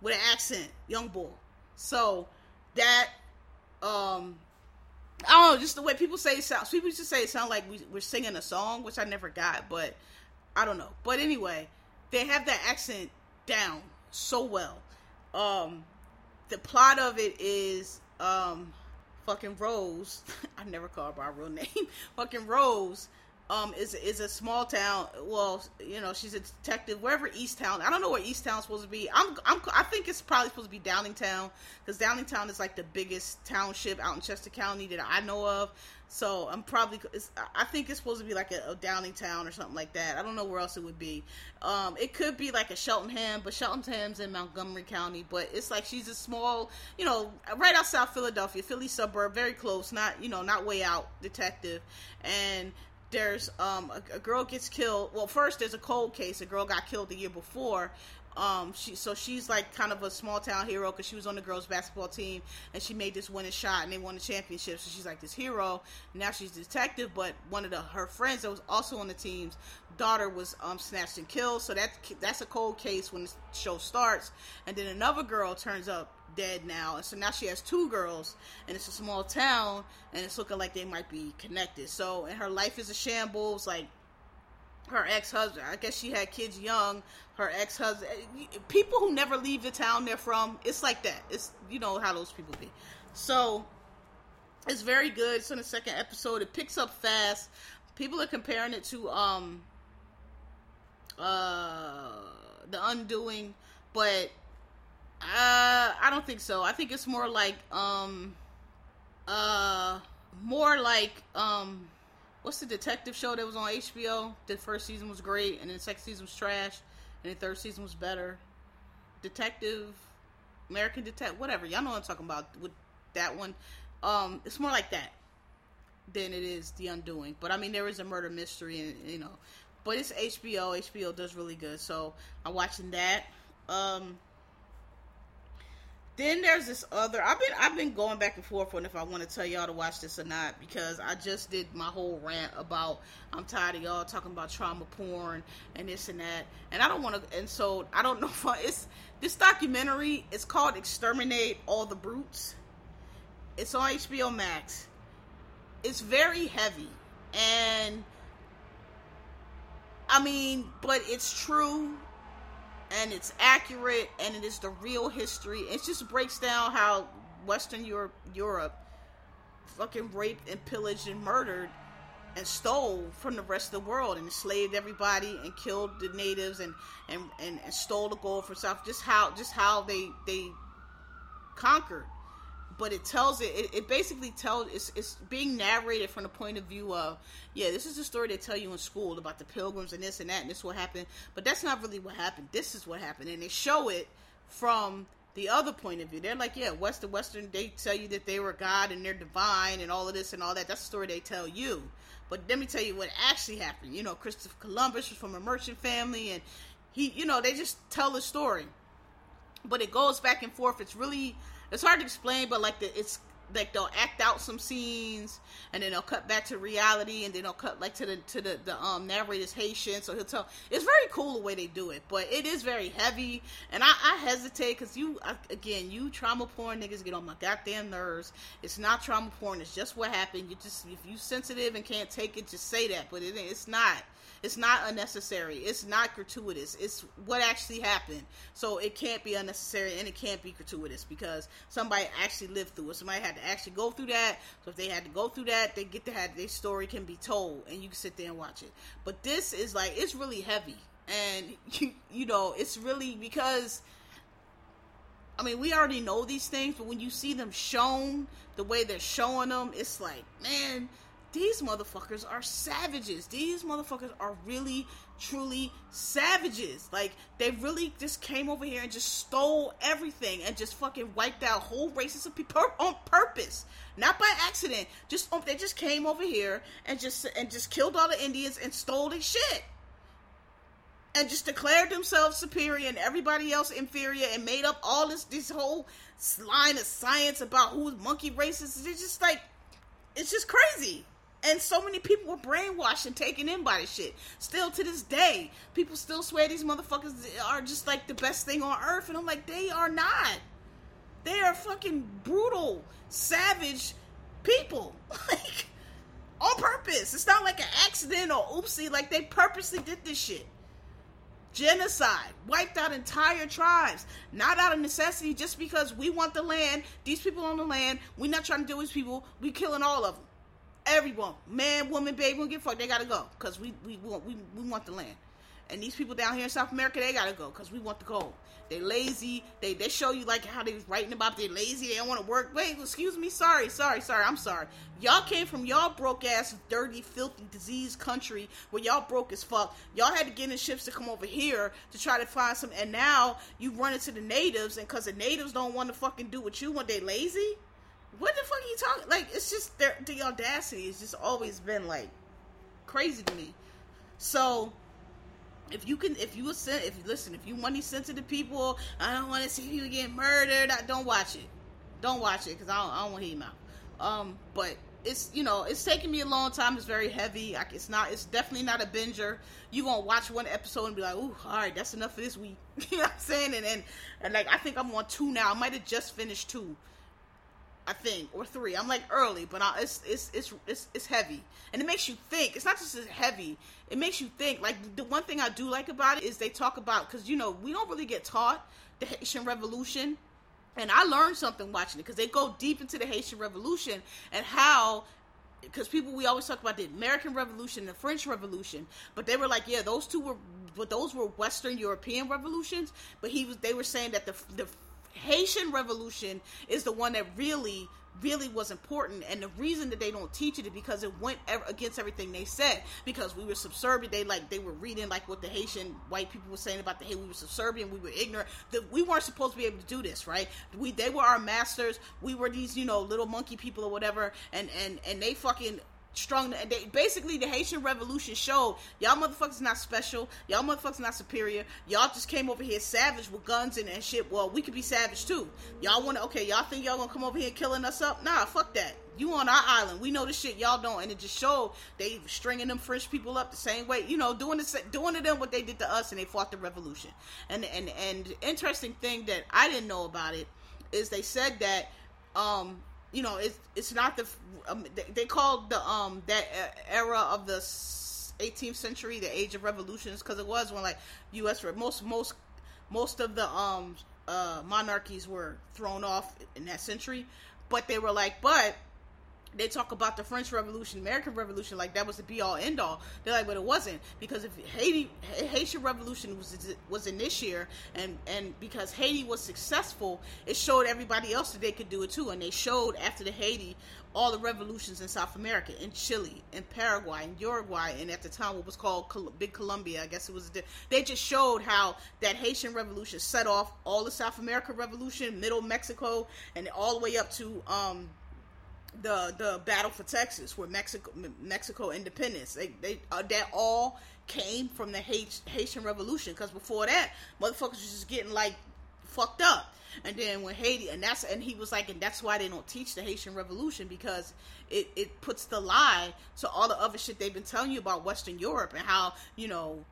with an accent, young boy. So, that, um, I don't know, just the way people say it sounds, people used to say it sounds like we, we're singing a song, which I never got, but, I don't know, but anyway, they have that accent down so well. Um, the plot of it is, um, fucking Rose, I never call her by her real name, fucking Rose, um, is, is a small town, well, you know, she's a detective, wherever East Town, I don't know where East Town's supposed to be, I'm, I'm, I think it's probably supposed to be Downingtown, because Downingtown is, like, the biggest township out in Chester County that I know of, so I'm probably, it's, I think it's supposed to be, like, a, a Downingtown or something like that, I don't know where else it would be, um, it could be, like, a Cheltenham, but Cheltenham's in Montgomery County, but it's, like, she's a small, you know, right outside Philadelphia, Philly suburb, very close, not, you know, not way out, detective, and there's, um, a, a girl gets killed, well, first, there's a cold case, a girl got killed the year before, um, she, so she's, like, kind of a small-town hero, because she was on the girls' basketball team, and she made this winning shot, and they won the championship, so she's, like, this hero, now she's a detective, but one of the, her friends that was also on the team's daughter was, um, snatched and killed, so that, that's a cold case when the show starts, and then another girl turns up dead now, and so now she has two girls, and it's a small town, and it's looking like they might be connected, so, and her life is a shambles, like, her ex-husband, I guess she had kids young, her ex-husband, people who never leave the town they're from, it's like that, it's, you know how those people be, so, it's very good, it's in the second episode, it picks up fast, people are comparing it to, um, uh, The Undoing, but, Uh, I don't think so. I think it's more like, um, uh, more like, um, what's the detective show that was on H B O? The first season was great, and then the second season was trash, and the third season was better. Detective, American Detective, whatever, y'all know what I'm talking about with that one. Um, it's more like that than it is The Undoing, but I mean, there is a murder mystery, and, you know, but it's H B O, H B O does really good, so I'm watching that. um, Then there's this other, I've been, I've been going back and forth on if I want to tell y'all to watch this or not, because I just did my whole rant about, I'm tired of y'all talking about trauma porn, and this and that, and I don't want to, and so, I don't know if I, it's, this documentary, it's called Exterminate All the Brutes, it's on H B O Max, it's very heavy, and, I mean, but it's true, and it's accurate, and it is the real history. It just breaks down how Western Europe, Europe fucking raped and pillaged and murdered and stole from the rest of the world, and enslaved everybody, and killed the natives, and, and, and, and stole the gold from South, just how, just how they, they conquered, but it tells it, it, it basically tells, it's, it's being narrated from the point of view of, yeah, this is the story they tell you in school about the pilgrims and this and that, and this will happen, but that's not really what happened. This is what happened, and they show it from the other point of view. They're like, yeah, Western, Western, they tell you that they were God and they're divine and all of this and all that. That's the story they tell you, but let me tell you what actually happened. You know, Christopher Columbus was from a merchant family, and he, you know, they just tell the story, but it goes back and forth. It's really, it's hard to explain, but like the, it's like they'll act out some scenes, and then they'll cut back to reality, and then they'll cut like to the, to the, the um, narrator's Haitian, so he'll tell, it's very cool the way they do it, but it is very heavy, and I, I hesitate, because you, I, again, you trauma porn niggas get on my goddamn nerves. It's not trauma porn, it's just what happened. You just, if you sensitive and can't take it, just say that, but it, it's not, it's not unnecessary, it's not gratuitous, it's what actually happened, so it can't be unnecessary, and it can't be gratuitous, because somebody actually lived through it, somebody had to actually go through that, so if they had to go through that, they get to have, their story can be told, and you can sit there and watch it, but this is like, it's really heavy, and, you, you know, it's really, because, I mean, we already know these things, but when you see them shown, the way they're showing them, it's like, man, these motherfuckers are savages. These motherfuckers are really, truly savages. Like, they really just came over here and just stole everything and just fucking wiped out whole races of people on purpose. Not by accident. Just, they just came over here and just, and just killed all the Indians and stole their shit. And just declared themselves superior and everybody else inferior and made up all this, this whole line of science about who's monkey racist. It's just like, it's just crazy. And so many people were brainwashed and taken in by this shit. Still to this day, people still swear these motherfuckers are just like the best thing on earth. And I'm like, they are not. They are fucking brutal, savage people. Like, on purpose. It's not like an accident or oopsie. Like, they purposely did this shit. Genocide. Wiped out entire tribes. Not out of necessity, just because we want the land. These people on the land. We're not trying to deal with these people. We're killing all of them. Everyone, man, woman, baby, don't give a fuck. They gotta go, cause we we want we, we want the land. And these people down here in South America, they gotta go, cause we want the gold. They lazy. They they show you like how they was writing about they lazy. They don't want to work. Wait, excuse me. Sorry, sorry, sorry. I'm sorry. Y'all came from y'all broke ass, dirty, filthy, diseased country where y'all broke as fuck. Y'all had to get in ships to come over here to try to find some. And now you run into the natives, and cause the natives don't want to fucking do what you want. They lazy. What the fuck are you talking? Like, it's just, the audacity has just always been, like, crazy to me. So, if you can, if you, if listen, if you money sensitive people, I don't want to see you get murdered, I, don't watch it. Don't watch it, because I don't, I don't want to hear you now. Um, but, it's, you know, it's taking me a long time, it's very heavy, I, it's not, it's definitely not a binger. You gonna watch one episode and be like, ooh, alright, that's enough for this week. You know what I'm saying? And, and, and, like, I think I'm on two now, I might have just finished two. I think, or three, I'm like early, but I, it's, it's, it's, it's, it's heavy, and it makes you think. It's not just heavy, it makes you think. Like, the one thing I do like about it is they talk about, because, you know, we don't really get taught the Haitian Revolution, and I learned something watching it, because they go deep into the Haitian Revolution, and how, because people, we always talk about the American Revolution and the French Revolution, but they were like, yeah, those two were, but those were Western European revolutions, but he was, they were saying that the, the Haitian Revolution is the one that really, really was important, and the reason that they don't teach it is because it went ev- against everything they said, because we were subservient. They like, they were reading like what the Haitian white people were saying about the, hey, we were subservient, we were ignorant, that we weren't supposed to be able to do this, right? We, they were our masters, we were these, you know, little monkey people or whatever, and, and, and they fucking strong, and they, basically the Haitian Revolution showed, y'all motherfuckers not special, y'all motherfuckers not superior, y'all just came over here savage with guns and, and shit, well, we could be savage too, y'all wanna, okay, y'all think y'all gonna come over here killing us up, nah, fuck that, you on our island, we know this shit, y'all don't, and it just showed, they stringing them French people up the same way, you know, doing the, doing to them what they did to us, and they fought the revolution, and, and, and the interesting thing that I didn't know about it, is they said that, um, you know, it's, it's not the, um, they, they called the, um, that era of the eighteenth century, the age of revolutions, because it was when, like, U S, most, most, most of the, um, uh, monarchies were thrown off in that century, but they were like, but they talk about the French Revolution, American Revolution, like that was the be-all, end-all. They're like, but it wasn't, because if Haiti, Haitian Revolution was was in this year, and, and because Haiti was successful, it showed everybody else that they could do it too, and they showed after the Haiti, all the revolutions in South America, in Chile, in Paraguay, in Uruguay, and at the time what was called Col- Big Colombia, I guess it was, they just showed how that Haitian Revolution set off all the South American Revolution, Middle Mexico, and all the way up to, um, the the battle for Texas, where Mexico Mexico independence, they they uh, that all came from the Haitian Revolution, because before that motherfuckers was just getting like fucked up, and then when Haiti, and that's, and he was like, and that's why they don't teach the Haitian Revolution, because it it puts the lie to all the other shit they've been telling you about Western Europe, and how, you know,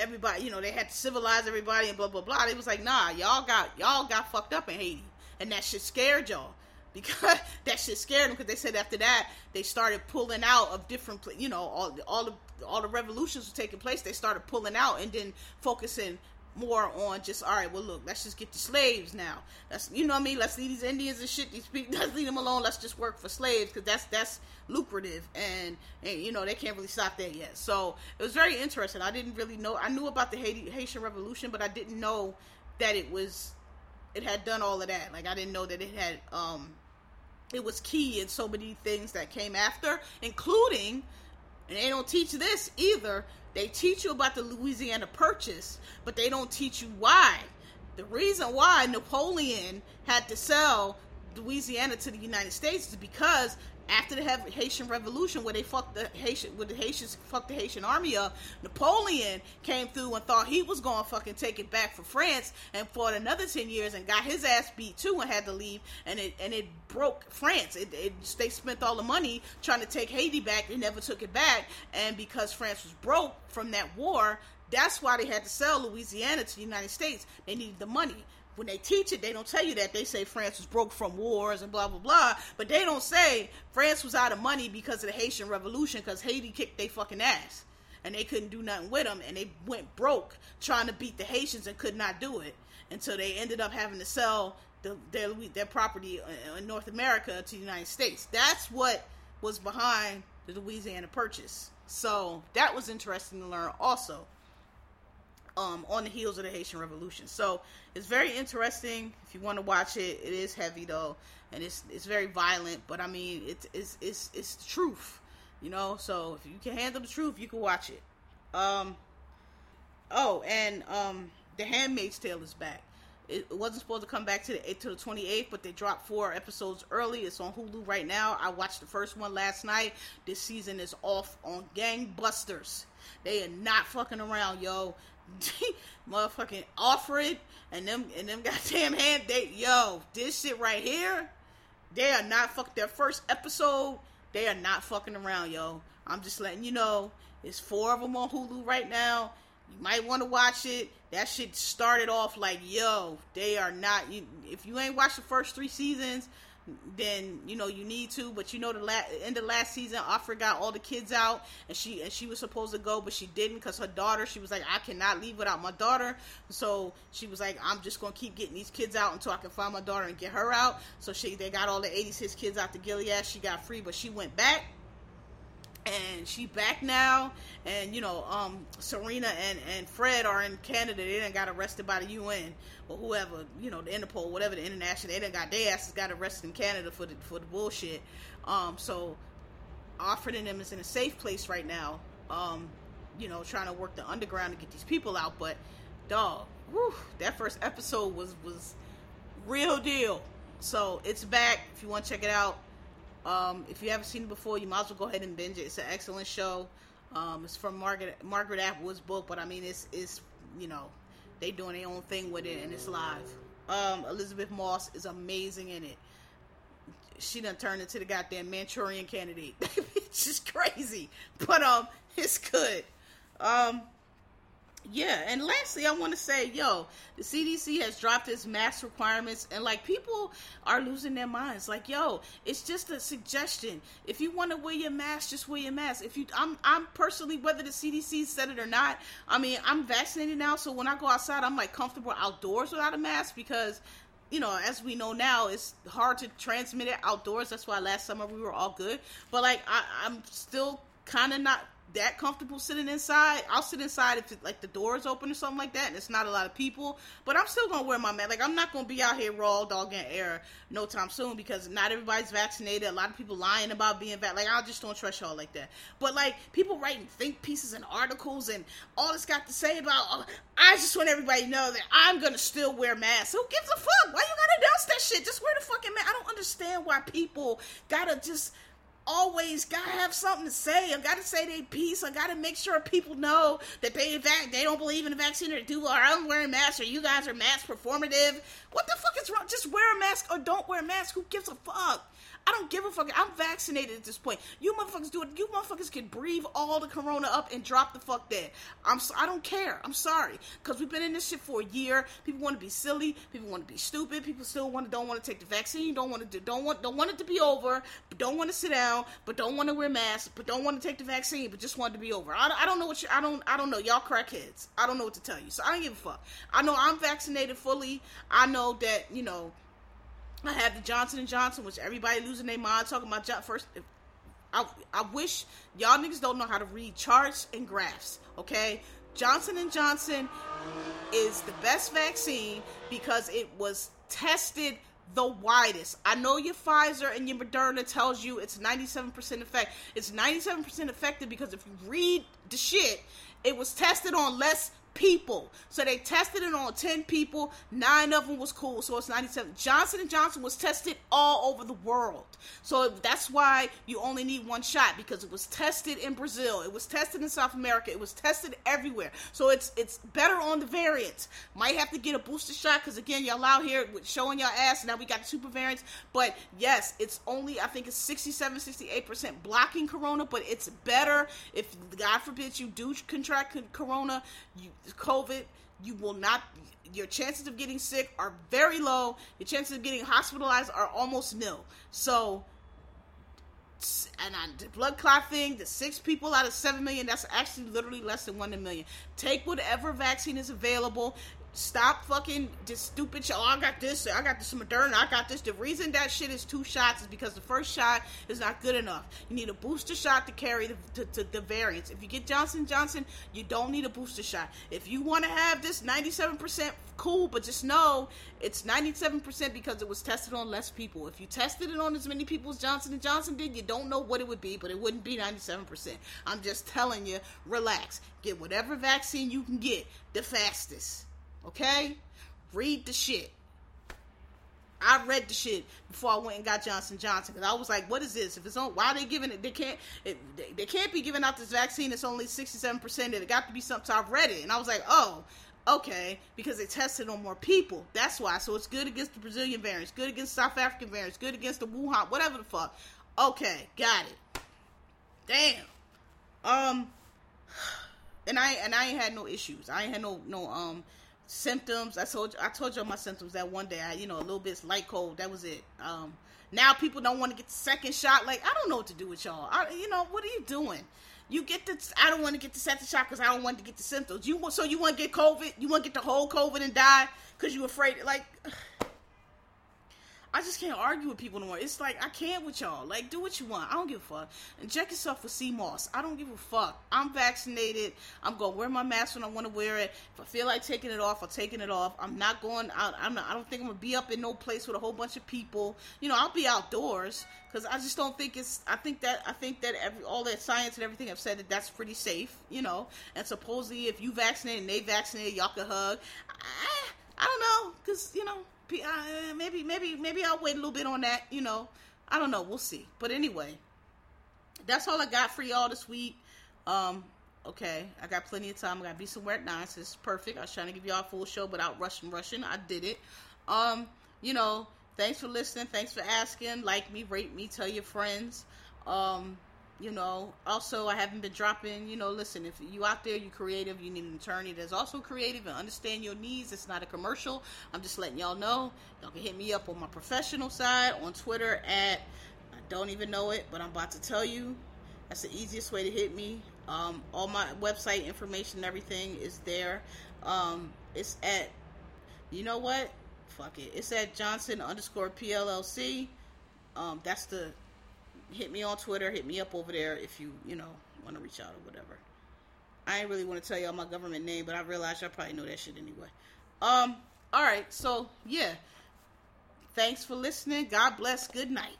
everybody, you know, they had to civilize everybody and blah blah blah. They was like, nah, y'all got y'all got fucked up in Haiti, and that shit scared y'all. Because that shit scared them, because they said after that, they started pulling out of different, you know, all, all the all the revolutions were taking place, they started pulling out, and then focusing more on just, all right, well, look, let's just get the slaves now, that's, you know what I mean, let's leave these Indians and shit, these people, let's leave them alone, let's just work for slaves, because that's, that's lucrative, and, and, you know, they can't really stop that yet. So, it was very interesting. I didn't really know, I knew about the Haiti, Haitian Revolution, but I didn't know that it was, it had done all of that, like, I didn't know that it had, um, it was key in so many things that came after, including, and they don't teach this either, they teach you about the Louisiana Purchase, but they don't teach you why. The reason why Napoleon had to sell Louisiana to the United States is because after the Haitian Revolution, where they fucked the Haitian, where the Haitians fucked the Haitian army up, Napoleon came through and thought he was gonna fucking take it back for France, and fought another ten years and got his ass beat too and had to leave, and it and it broke France. It, it they spent all the money trying to take Haiti back, they never took it back, and because France was broke from that war, that's why they had to sell Louisiana to the United States. They needed the money. When they teach it, they don't tell you that. They say France was broke from wars and blah, blah, blah. But they don't say France was out of money because of the Haitian Revolution, because Haiti kicked their fucking ass. And they couldn't do nothing with them. And they went broke trying to beat the Haitians and could not do it. And so they ended up having to sell the, their, their property in North America to the United States. That's what was behind the Louisiana Purchase. So that was interesting to learn also. Um, on the heels of the Haitian Revolution. So, it's very interesting. If you want to watch it, it is heavy though, and it's it's very violent, but I mean, it's it's it's it's the truth, you know, so if you can handle the truth, you can watch it. Um, oh, and um, The Handmaid's Tale is back. It wasn't supposed to come back to the to the twenty-eighth, but they dropped four episodes early. It's on Hulu right now. I watched the first one last night. This season is off on gangbusters. They are not fucking around, yo. Motherfucking Offred and them and them goddamn hand they yo this shit right here, they are not fuck their first episode, they are not fucking around, yo. I'm just letting you know, it's four of them on Hulu right now. You might want to watch it. That shit started off like, yo, they are not, you, if you ain't watched the first three seasons, then, you know, you need to, but you know, the last, end of last season, Offred got all the kids out, and she, and she was supposed to go, but she didn't, because her daughter, she was like, I cannot leave without my daughter, so she was like, I'm just going to keep getting these kids out until I can find my daughter and get her out, so she, they got all the eighty-six kids out to Gilead, she got free, but she went back, and she back now, and, you know, um, Serena and, and Fred are in Canada, they done got arrested by the U N, or whoever, you know, the Interpol, whatever, the international, they done got, their asses got arrested in Canada for the, for the bullshit, um, so, Offred and them is in a safe place right now, um, you know, trying to work the underground to get these people out, but, dog, whew, that first episode was, was real deal, so, it's back, if you want to check it out. Um, if you haven't seen it before, you might as well go ahead and binge it. It's an excellent show. Um, it's from Margaret Margaret Atwood's book, but I mean, it's, it's, you know, they doing their own thing with it, and it's live. Um, Elizabeth Moss is amazing in it. She done turned into the goddamn Manchurian Candidate. It's just crazy, but, um, it's good. Um, yeah, and lastly, I want to say, yo, the C D C has dropped its mask requirements, and, like, people are losing their minds, like, yo, it's just a suggestion, if you want to wear your mask, just wear your mask, if you, I'm, I'm personally, whether the C D C said it or not, I mean, I'm vaccinated now, so when I go outside, I'm, like, comfortable outdoors without a mask, because you know, as we know now, it's hard to transmit it outdoors. That's why last summer we were all good. But, like, I, I'm still kind of not that comfortable sitting inside. I'll sit inside if, it, like, the door is open or something like that, and it's not a lot of people. But I'm still going to wear my mask. Like, I'm not going to be out here raw dog in air no time soon, because not everybody's vaccinated. A lot of people lying about being vaccinated. Like, I just don't trust y'all like that. But, like, people writing think pieces and articles and all it's got to say about, I just want everybody to know that I'm going to still wear masks. Who gives a fuck? Why you got to announce that shit? Just wear the fucking mask. I don't understand why people got to just... always gotta have something to say. I gotta say they piece. I gotta make sure people know that they in fact they don't believe in the vaccine, or do, or I'm wearing masks, or you guys are mask performative. What the fuck is wrong? Just wear a mask or don't wear a mask. Who gives a fuck? I don't give a fuck. I'm vaccinated at this point. You motherfuckers do it. You motherfuckers can breathe all the corona up and drop the fuck dead. I'm so, I don't care. I'm sorry. Because we've been in this shit for a year. People want to be silly. People want to be stupid. People still want to, don't want to take the vaccine. Don't want to do, don't want, don't want it to be over. But don't want to sit down. But don't want to wear masks. But don't want to take the vaccine. But just want it to be over. I, I don't know what you, I don't, I don't know. Y'all crackheads. I don't know what to tell you. So I don't give a fuck. I know I'm vaccinated fully. I know that, you know, I have the Johnson and Johnson, which everybody losing their mind talking about. Job first, I, I wish y'all niggas don't know how to read charts and graphs, okay? Johnson and Johnson is the best vaccine because it was tested the widest. I know your Pfizer and your Moderna tells you it's ninety-seven percent effective. It's ninety-seven percent effective because if you read the shit, it was tested on less people. So they tested it on ten people, nine of them was cool, so it's ninety-seven. Johnson and Johnson was tested all over the world, so that's why you only need one shot, because it was tested in Brazil, it was tested in South America, it was tested everywhere, so it's it's better on the variants. Might have to get a booster shot, because again, y'all out here with showing your ass, now we got the super variants, but yes, it's only, I think it's sixty-seven, sixty-eight percent blocking corona, but it's better. If, God forbid, you do contract corona, you COVID, you will not, your chances of getting sick are very low, your chances of getting hospitalized are almost nil, so, and on the blood clot thing, the six people out of seven million, that's actually literally less than one in a million. Take whatever vaccine is available. Stop fucking this stupid shit. Oh, I got this, I got this Moderna, I got this. The reason that shit is two shots is because the first shot is not good enough. You need a booster shot to carry the, to, to, the variants. If you get Johnson and Johnson, you don't need a booster shot. If you want to have this ninety-seven percent, cool, but just know it's ninety-seven percent because it was tested on less people. If you tested it on as many people as Johnson and Johnson did, you don't know what it would be, but it wouldn't be ninety-seven percent. I'm just telling you, relax. Get whatever vaccine you can get the fastest. Okay? Read the shit. I read the shit before I went and got Johnson and Johnson, because I was like, what is this? If it's on, why are they giving it? They can't, it, they, they can't be giving out this vaccine. It's only sixty-seven percent, and it got to be something. So I read it, and I was like, oh, okay, because they tested on more people. That's why. So it's good against the Brazilian variants, good against South African variants, good against the Wuhan, whatever the fuck. Okay, got it. Damn. Um, and I, and I ain't had no issues. I ain't had no, no, um, symptoms. I told you, I told you all my symptoms that one day. I, you know, a little bit light cold. That was it. Um, now people don't want to get the second shot. Like, I don't know what to do with y'all. I, you know, what are you doing? You get the, I don't want to get the second shot because I don't want to get the symptoms. You want, so you want to get COVID? You want to get the whole COVID and die because you afraid? Like, I just can't argue with people no more. It's like, I can't with y'all. Like, do what you want. I don't give a fuck. Inject yourself with sea moss. I don't give a fuck. I'm vaccinated. I'm going to wear my mask when I want to wear it. If I feel like taking it off, I'm taking it off. I'm not going out. I'm not, I don't think I'm going to be up in no place with a whole bunch of people. You know, I'll be outdoors because I just don't think it's, I think that, I think that every, all that science and everything have said that that's pretty safe, you know, and supposedly if you vaccinated and they vaccinated, y'all can hug. I, I don't know, because, you know, Uh, maybe, maybe, maybe I'll wait a little bit on that, you know, I don't know, we'll see, but anyway, that's all I got for y'all this week. um, okay, I got plenty of time, I gotta be somewhere at nine, so it's perfect. I was trying to give y'all a full show, but out rushing, rushing, I did it. um, you know, thanks for listening, thanks for asking, like me, rate me, tell your friends. um, you know, also, I haven't been dropping, you know, listen, if you out there, you creative, you need an attorney that's also creative and understand your needs, it's not a commercial, I'm just letting y'all know, y'all can hit me up on my professional side, on Twitter, at, I don't even know it, but I'm about to tell you, that's the easiest way to hit me. um, all my website information and everything is there. um, it's at, you know what, fuck it. It's at Johnson underscore P L L C. Um, that's the, hit me on Twitter, hit me up over there if you, you know, want to reach out or whatever. I ain't really want to tell y'all my government name, but I realize y'all probably know that shit anyway. Um, alright, so, yeah. Thanks for listening. God bless. Good night.